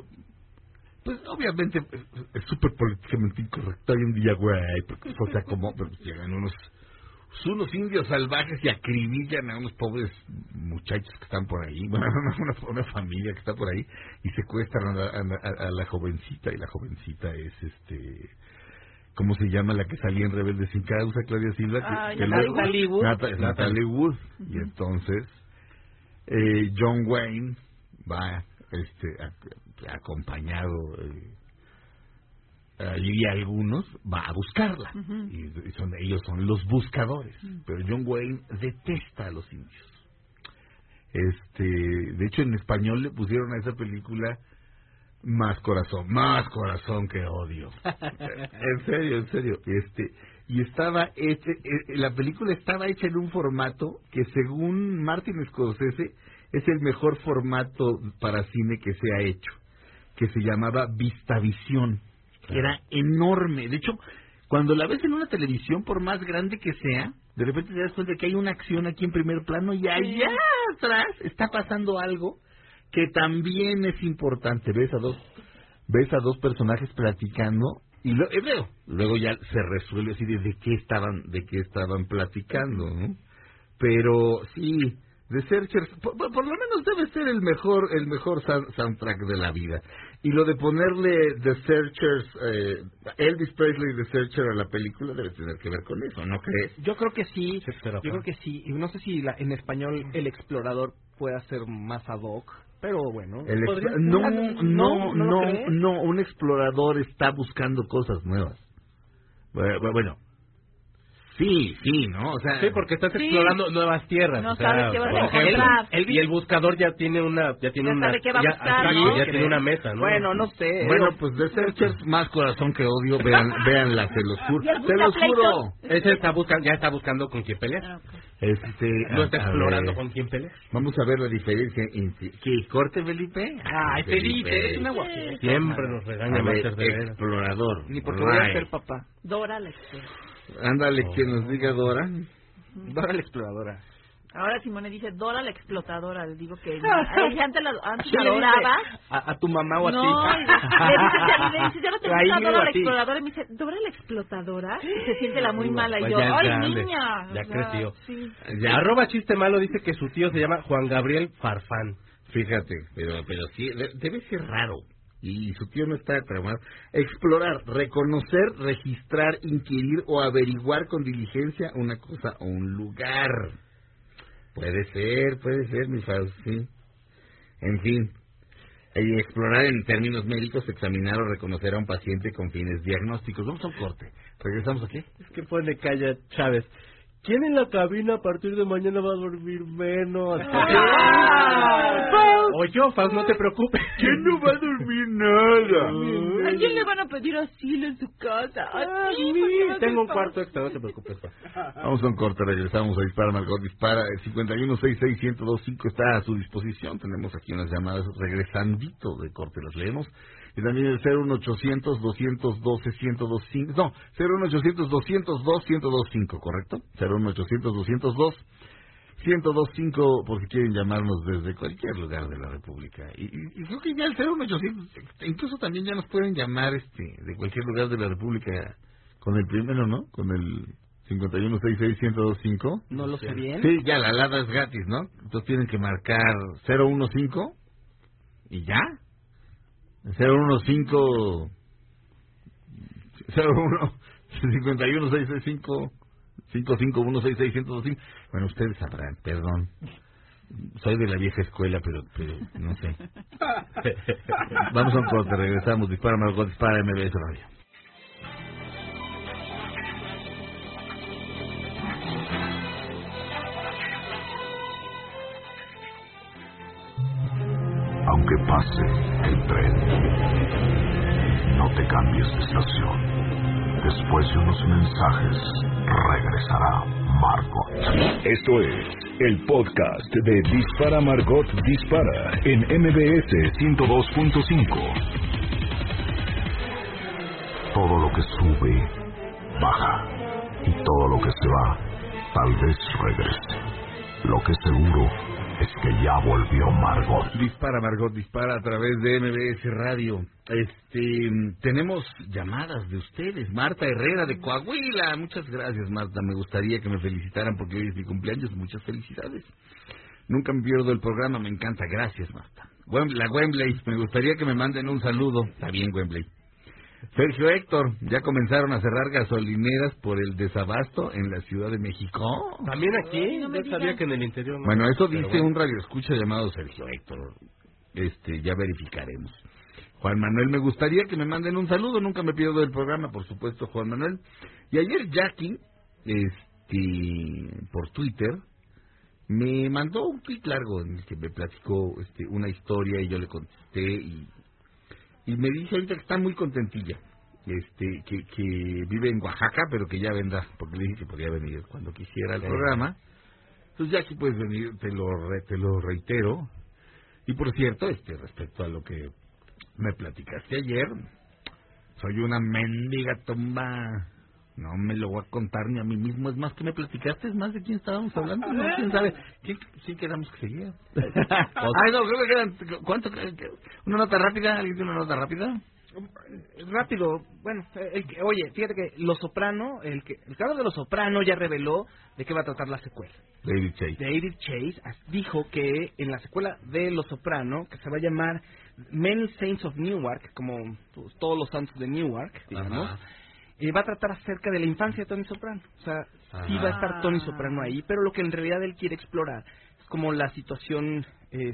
pues obviamente es súper políticamente incorrecto hoy en día, güey, porque o sea, como llegan unos indios salvajes y acribillan a unos pobres muchachos que están por ahí, bueno, una familia que está por ahí, y secuestran a la jovencita, y la jovencita es ¿cómo se llama la que salía en Rebelde sin Causa, Claudia Silva? Natalie Wood. Y entonces John Wayne va acompañado y algunos va a buscarla, uh-huh. Y ellos son los buscadores, uh-huh. Pero John Wayne detesta a los indios. De hecho, en español le pusieron a esa película Más corazón que odio. En serio. Y estaba hecha, la película estaba hecha en un formato que, según Martin Scorsese, es el mejor formato para cine que se ha hecho, que se llamaba Vistavisión. Claro. Era enorme. De hecho, cuando la ves en una televisión, por más grande que sea, de repente te das cuenta que hay una acción aquí en primer plano y allá atrás está pasando algo que también es importante. Ves a dos personajes platicando y luego ya se resuelve así de qué estaban platicando, ¿no? Pero sí, The Searchers por lo menos debe ser el mejor soundtrack de la vida. Y lo de ponerle The Searchers, Elvis Presley The Searcher a la película debe tener que ver con eso, ¿no crees? Yo creo que sí. Y no sé si en español El Explorador pueda ser más ad hoc, pero bueno. No, un explorador está buscando cosas nuevas. Bueno. Sí, ¿no? O sea, sí, porque estás explorando nuevas tierras. No, o sea, sabes qué vas a encontrar. Y el buscador ya tiene una meta, ¿no? Bueno, no sé. Bueno, pues de Searchers, Más corazón que odio, véanla, se los juro. Se los juro. Ese ya está buscando con quién pelear. Ah, okay. No está explorando con quién pelear. Vamos a ver la diferencia. ¿Qué corte, Felipe? Ay, Felipe, es una guapilla. Siempre nos regaña Master de Vera. Explorador. Ni porque voy a ser papá. Dora la exploradora. Ándale, que nos diga Dora. Dora la exploradora. Ahora Simone dice Dora la explotadora. Les digo que antes la adoraba. ¿A tu mamá o a ti? No, le dice, ya no te gusta Dora la exploradora. Y me dice, ¿Dora la explotadora? Y se siente la muy mala. Y yo, ¡ay, niña! Ya creció. @ chiste malo dice que su tío se llama Juan Gabriel Farfán. Fíjate, pero sí, debe ser raro. Y su tío no está traumado. Explorar, reconocer, registrar, inquirir o averiguar con diligencia una cosa o un lugar. Puede ser, mi Fausto, sí. En fin, explorar en términos médicos, examinar o reconocer a un paciente con fines diagnósticos. Vamos a un corte. ¿Regresamos aquí? Es que pone calla Chávez. ¿Quién en la cabina a partir de mañana va a dormir menos? Oye, Fausto, no te preocupes. ¿Quién no va a dormir nada? ¿A quién le van a pedir asilo en su casa? ¿A ti? Tengo un cuarto extra, no te preocupes, Fausto. Vamos a un corte, regresamos a Dispara Margot. Dispara, el 5166125 está a su disposición. Tenemos aquí unas llamadas regresandito de corte, las leemos. Y también el 01800-212-1025. No, 01800-202-1025, ¿correcto? 01800-202-1025, porque quieren llamarnos desde cualquier lugar de la República. Y creo que ya el 01800, incluso también ya nos pueden llamar de cualquier lugar de la República con el primero, ¿no? Con el 5166125. No lo sé bien. Sí, ya la alada es gratis, ¿no? Entonces tienen que marcar 015 y ya. 015 51 665 551 665. Bueno, ustedes sabrán, perdón. Soy de la vieja escuela, pero no sé. Vamos a un corte, regresamos. Dispara Margot, Dispara MBS Radio. Aunque pase el tren, no te cambies de estación. Después de unos mensajes, regresará Margot. Esto es el podcast de Dispara Margot Dispara en MBS 102.5. Todo lo que sube, baja, y todo lo que se va, tal vez regrese. Lo que seguro es que ya volvió Margot. Dispara, Margot, dispara a través de MBS Radio. Tenemos llamadas de ustedes. Marta Herrera de Coahuila. Muchas gracias, Marta. Me gustaría que me felicitaran porque hoy es mi cumpleaños. Muchas felicidades. Nunca me pierdo el programa. Me encanta. Gracias, Marta. La Wembley. Me gustaría que me manden un saludo. Está bien, Wembley. Sergio Héctor, ya comenzaron a cerrar gasolineras por el desabasto en la Ciudad de México. También aquí, no sabía que en el interior. No. Bueno, eso dice un radioescucha llamado Sergio Héctor. Ya verificaremos. Juan Manuel, me gustaría que me manden un saludo, nunca me pierdo del programa, por supuesto, Juan Manuel. Y ayer Jackie, por Twitter, me mandó un tweet largo en el que me platicó una historia y yo le contesté y me dice ahorita que está muy contentilla, que vive en Oaxaca, pero que ya vendrá, porque le dije que podía venir cuando quisiera al programa. Entonces ya aquí puedes venir, te lo reitero. Y por cierto, respecto a lo que me platicaste ayer, soy una mendiga tomba. No me lo voy a contar ni a mí mismo. Es más, que me platicaste, es más de quién estábamos hablando. No, quién sabe. ¿Sí quedamos que seguía? Ay, no, creo que quedan... ¿Cuánto? ¿Una nota rápida? ¿Alguien tiene una nota rápida? Rápido. Bueno, oye, fíjate que Los Soprano, el cabrón de Los Soprano ya reveló de qué va a tratar la secuela. David Chase dijo que en la secuela de Los Soprano, que se va a llamar Many Saints of Newark, como todos los santos de Newark, digamos... Ajá. Va a tratar acerca de la infancia de Tony Soprano. O sea, sí va a estar Tony Soprano ahí, pero lo que en realidad él quiere explorar es como la situación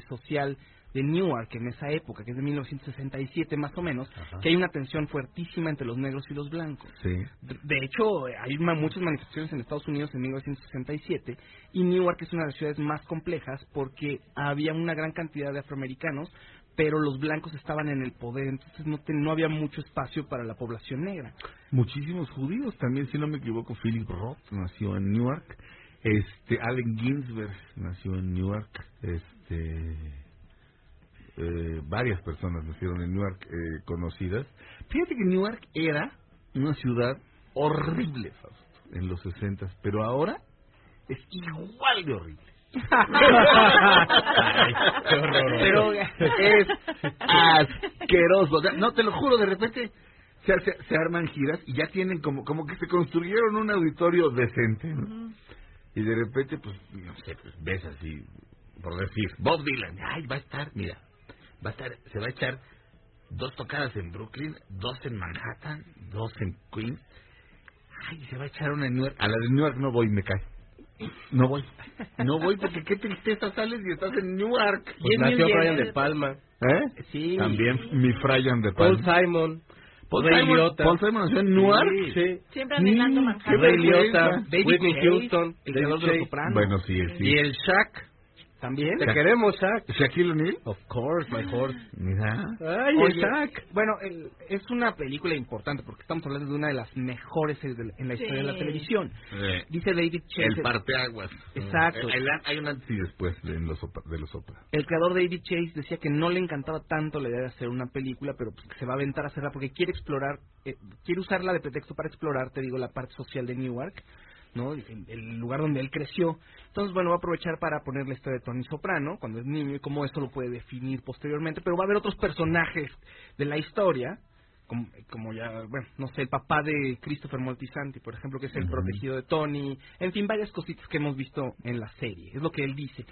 social de Newark en esa época, que es de 1967 más o menos, que hay una tensión fuertísima entre los negros y los blancos. Sí. De hecho, hay muchas manifestaciones en Estados Unidos en 1967, y Newark es una de las ciudades más complejas porque había una gran cantidad de afroamericanos, pero los blancos estaban en el poder, entonces no había mucho espacio para la población negra. Muchísimos judíos también, si no me equivoco. Philip Roth nació en Newark, Allen Ginsberg nació en Newark, varias personas nacieron en Newark conocidas. Fíjate que Newark era una ciudad horrible, Fausto, en los 60, pero ahora es igual de horrible. Ay, qué horror. Pero es asqueroso. O sea, no, te lo juro, de repente se arman giras y ya tienen como que se construyeron un auditorio decente, ¿no? Y de repente, pues, no sé, pues, ves así, por decir, Bob Dylan, ay, se va a echar 2 tocadas en Brooklyn, 2 en Manhattan, 2 en Queens, ay, se va a echar una en Newark. A la de Newark no voy, me cae. No voy porque qué tristeza, sales y estás en Newark. Pues ¿y nació Brian de Palma? ¿Eh? Sí. También mi Brian de Palma. Paul Simon nació en Newark. Sí. Siempre andando Manhattan. Ray Liotta, Whitney Houston, el creador de Los Sopranos. Bueno, sí. Y el Shaq. ¿También? Te queremos, Shaq. ¿Shaquille O'Neal? Of course, my horse. Mira. Ay, oye, Shaq. Bueno, es una película importante porque estamos hablando de una de las mejores en la historia de la televisión. Dice David Chase. El parteaguas. Exacto. Hay un antes y después de Los Sopranos. El creador David Chase decía que no le encantaba tanto la idea de hacer una película, pero pues que se va a aventar a hacerla porque quiere explorar, quiere usarla de pretexto para explorar, te digo, la parte social de Newark, ¿no? El lugar donde él creció. Entonces, bueno, va a aprovechar para poner la historia de Tony Soprano cuando es niño y cómo eso lo puede definir posteriormente, pero va a haber otros personajes de la historia, como ya, bueno, no sé, el papá de Christopher Moltisanti, por ejemplo, que es el protegido de Tony, en fin, varias cositas que hemos visto en la serie, es lo que él dice.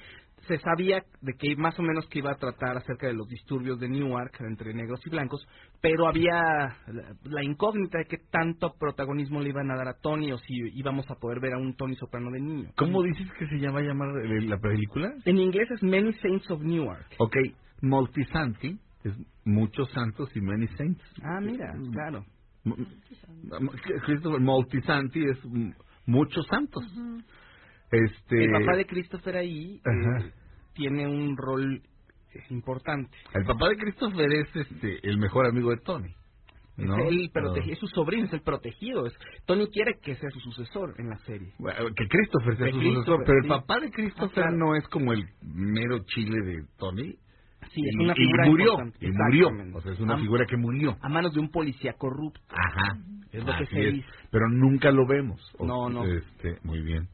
Se sabía de que más o menos que iba a tratar acerca de los disturbios de Newark entre negros y blancos, pero había la incógnita de qué tanto protagonismo le iban a dar a Tony o si íbamos a poder ver a un Tony Soprano de niño. ¿Cómo dices que se llama la película? En inglés es Many Saints of Newark. Ok, Moltisanti es muchos santos y many saints. Ah, mira, claro. Christopher Moltisanti es muchos santos. Uh-huh. El papá de Christopher ahí tiene un rol importante. El papá de Christopher es el mejor amigo de Tony, ¿no? Es su sobrino, es el protegido. Tony quiere que sea su sucesor en la serie. Bueno, que Christopher sea su sucesor, pero el papá de Christopher no es como el mero chile de Tony. Sí, es una figura importante. Y murió, o sea, es una figura que murió. A manos de un policía corrupto. Ajá, es lo que se dice. Pero nunca lo vemos. No, no. Muy bien.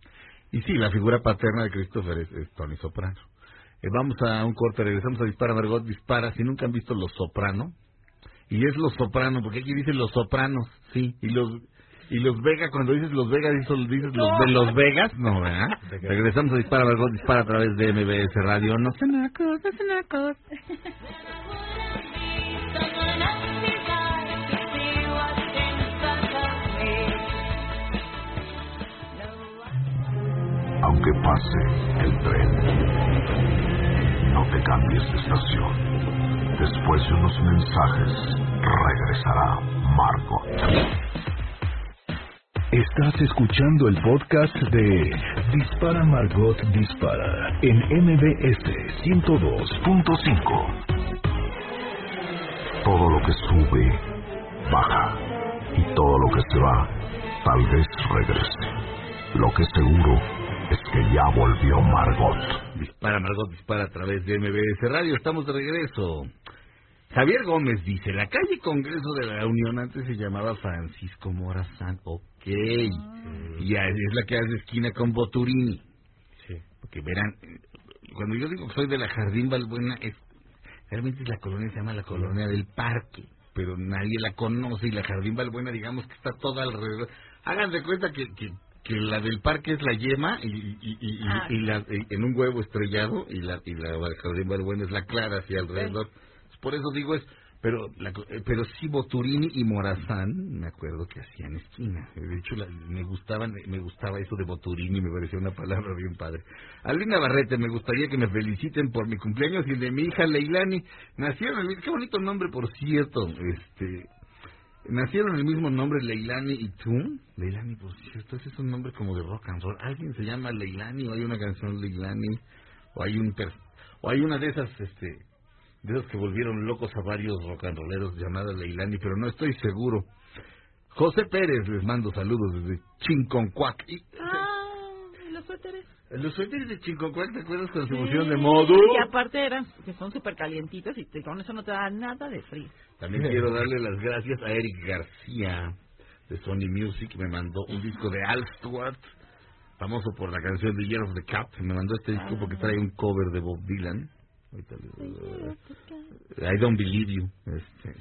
Y sí, la figura paterna de Christopher es Tony Soprano. Vamos a un corte, regresamos a Dispara Margot, Dispara. Si nunca han visto Los Soprano, y es Los Soprano, porque aquí dicen Los Sopranos, sí, y los Vegas, cuando dices Los Vegas, dices los de Los Vegas, no, ¿verdad? Regresamos a Dispara Margot, Dispara a través de MBS Radio. No se me acuerda, no se me acuerda. Aunque pase el tren, no te cambies de estación. Después de unos mensajes, regresará Margot. Estás escuchando el podcast de Dispara Margot Dispara en MBS 102.5. Todo lo que sube, baja. Y todo lo que se va, tal vez regrese. Lo que seguro es que ya volvió Margot. Dispara Margot, dispara a través de MBS Radio. Estamos de regreso. Javier Gómez dice, la calle Congreso de la Unión antes se llamaba Francisco Morazán. Ok. Y es la que hace esquina con Boturini. Sí. Porque verán, cuando yo digo que soy de la Jardín Balbuena, realmente la colonia se llama la Colonia del Parque, pero nadie la conoce, y la Jardín Balbuena, digamos que está toda alrededor. Háganse cuenta que la del parque es la yema y en un huevo estrellado, y la Jardín Balbuena es la clara hacia alrededor. Sí. Por eso digo pero sí, Boturini y Morazán, me acuerdo que hacían esquina. De hecho, me gustaba eso de Boturini, me parecía una palabra bien padre. Alina Barrete, me gustaría que me feliciten por mi cumpleaños y de mi hija Leilani. Qué bonito nombre, por cierto. Nacieron el mismo nombre, Leilani y tú. Leilani, por cierto, ese es un nombre como de rock and roll. ¿Alguien se llama Leilani, o hay una canción Leilani, o hay una de esas de esas que volvieron locos a varios rock and rolleros llamada Leilani, pero no estoy seguro? José Pérez, les mando saludos desde Chiconcuac. Los suéteres. Los suéteres de Chiconcuac, ¿te acuerdas con su fusión de modo? Y aparte que son súper calientitos, y con eso no te da nada de frío. También quiero darle las gracias a Eric García de Sony Music, me mandó un disco de Al Stewart, famoso por la canción de Year of the Cat. Me mandó este disco porque trae un cover de Bob Dylan. I don't believe you.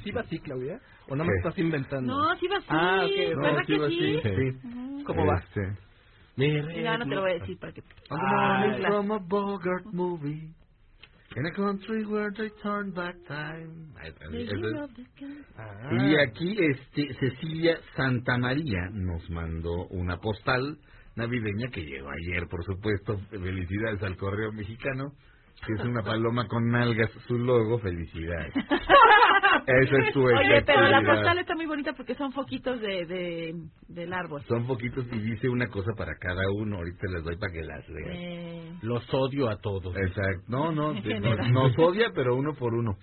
¿Sí va así, Claudia? ¿O no me estás inventando? No, sí va así. Okay. No, ¿verdad que sí? Sí. ¿Cómo va? No, no te lo voy a decir para que... From a Bogart movie in a country where they turn back time. Y aquí Cecilia Santamaría nos mandó una postal navideña que llegó ayer, por supuesto. Felicidades al Correo Mexicano, que es una paloma con nalgas, su logo. Felicidades. Eso es tu efectividad. Oye, pero la postal está muy bonita porque son foquitos del árbol. Son foquitos, y dice una cosa para cada uno. Ahorita les doy para que las lean. Los odio a todos. Exacto. Nos odia, pero uno por uno.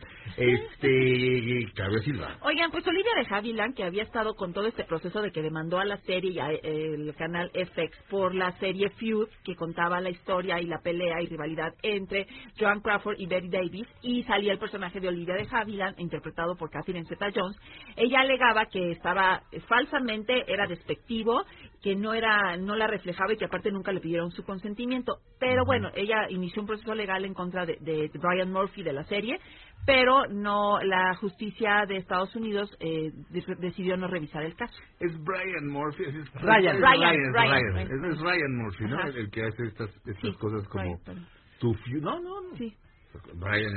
Claudia Silva. Oigan, pues Olivia de Havilland, que había estado con todo este proceso de que demandó a la serie y al canal FX por la serie Feud, que contaba la historia y la pelea y rivalidad entre Joan Crawford y Bette Davis, y salía el personaje de Olivia de Havilland, interpretado por Catherine Zeta-Jones. Ella alegaba que estaba falsamente, era despectivo, que no la reflejaba, y que aparte nunca le pidieron su consentimiento. Pero bueno, ella inició un proceso legal en contra de Brian Murphy de la serie, pero no, la justicia de Estados Unidos decidió no revisar el caso. Es Brian Murphy, es Brian Murphy, ¿no? El que hace estas cosas como... Sí. Brian,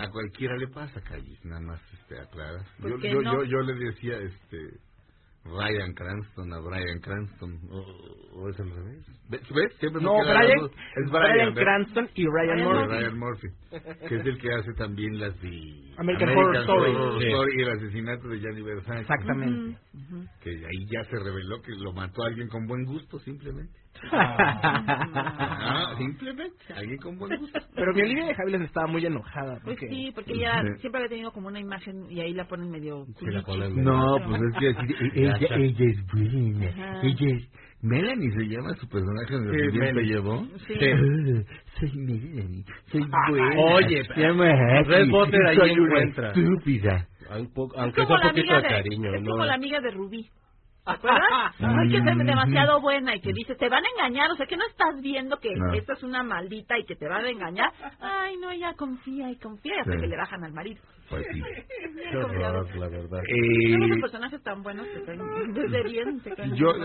a cualquiera le pasa, Callis, nada más aclaras. Yo le decía Bryan Cranston a Bryan Cranston, o es al revés. ¿Ves? Siempre no, Bryan Cranston y Ryan Murphy, que es el que hace también las de American Horror Story y el asesinato de Gianni Versace. Exactamente. Que ahí ya se reveló que lo mató alguien con buen gusto, simplemente. No, simplemente alguien con buen gusto. Pero mi Olivia de Havilland estaba muy enojada porque... Pues sí, porque ella siempre había tenido como una imagen y ahí la ponen medio... Sí, la ponen medio... No, pues es que ella es buena, ella es... Melanie se llama su personaje en el que lo llevó. Sí. Soy Melanie, soy buena. Oye, Red Potter ahí encuentra. Estúpida. Aunque sea un poquito de cariño. Es como la amiga de Rubí. ¿Te acuerdas? No hay que ser demasiado buena y que dices, te van a engañar, o sea, que no estás viendo que esta es una maldita y que te van a engañar. Ay, no, ella confía y confía, hasta que le bajan al marido. Pues sí. Qué horror, la verdad. Son los personajes tan buenos que caen desde bien.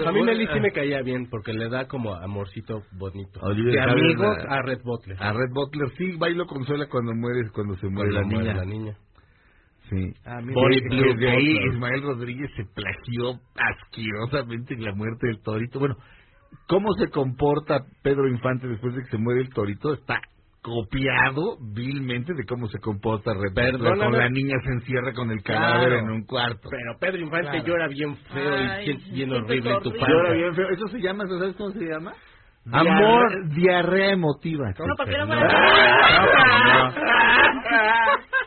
A mí Melly sí me caía bien porque le da como amorcito bonito. De amigos a Red Butler. A Red Butler, sí, bailo consuela cuando se muere la niña. Sí. Desde ahí Ismael Rodríguez se plagió asquerosamente en la muerte del Torito. Bueno, cómo se comporta Pedro Infante después de que se muere el Torito está copiado vilmente de cómo se comporta Reverdo. Con la niña se encierra con el cadáver en un cuarto. Pero Pedro Infante llora bien feo. Ay, y bien horrible en tu padre. Llora bien feo. ¿Eso se llama? ¿Sabes cómo se llama? Amor, diarrea emotiva. No, porque no me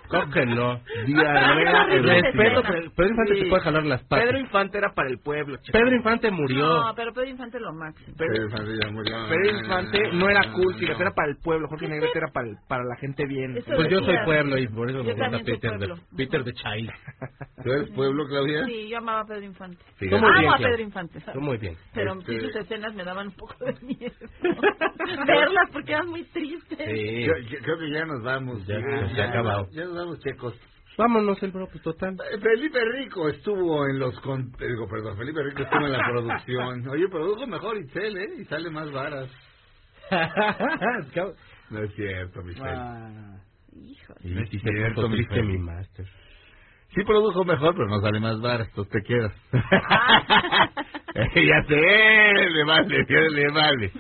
cógelo. Diarrea. Respeto, Pedro Infante te puede jalar las patas. Pedro Infante era para el pueblo. Pedro Infante murió. No, pero Pedro Infante lo máximo. Pedro Infante ya murió. Pedro Infante no era cool, era para el pueblo. Jorge Negrete era para la gente bien. Pues yo soy pueblo y por eso me gusta Peter de Child. ¿Tú eres pueblo, Claudia? Sí, yo amaba a Pedro Infante. Amo a Pedro Infante. Muy bien. Pero sus escenas me daban un poco de miedo. Verlas porque eran muy tristes. Sí. Yo creo que ya nos vamos. Ya acabado. Ya nos vamos, chicos. Vámonos el propio total. Felipe Rico estuvo en la producción. Oye, produjo mejor Itzel, y sale más varas. No es cierto, Michelle. Hijo. No es cierto, viste mi máster. Sí produjo mejor, pero no sale más varas. Entonces te quedas. Ya sé, le vale.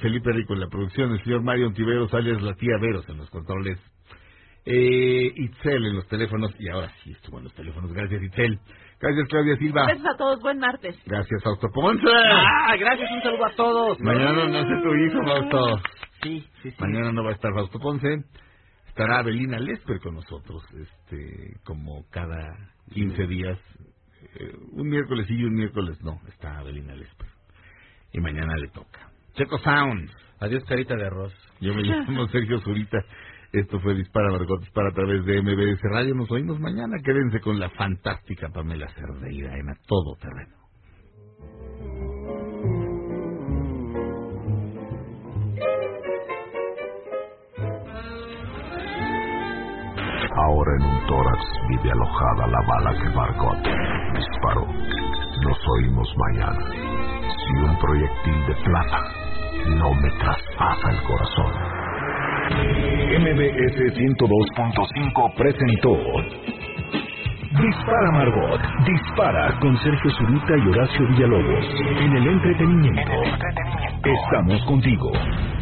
Felipe Rico en la producción, el señor Mario Ontiveros, alias la tía Veros en los controles, Itzel en los teléfonos, y ahora sí estuvo en los teléfonos. Gracias, Itzel. Gracias, Claudia Silva. Gracias a todos, buen martes. Gracias, Fausto Ponce. Gracias, un saludo a todos. Mañana no sé tu hijo, Fausto. Sí. Mañana no va a estar Fausto Ponce. Estará Avelina Lesper con nosotros, como cada 15 días. Un miércoles sí y un miércoles no. Está Avelina Lesper. Y mañana le toca Checo Sound. Adiós, carita de arroz. Yo me llamo Sergio Zurita. Esto fue Dispara Margot, Dispara a través de MBS Radio. Nos oímos mañana. Quédense con la fantástica Pamela Cerdeira en A Todo Terreno. Ahora en un tórax vive alojada la bala que Margot disparó. Nos oímos mañana. Si un proyectil de plata no me traspasa el corazón. MBS 102.5 presentó Dispara Margot, Dispara con Sergio Zurita y Horacio Villalobos. En el entretenimiento. Estamos contigo.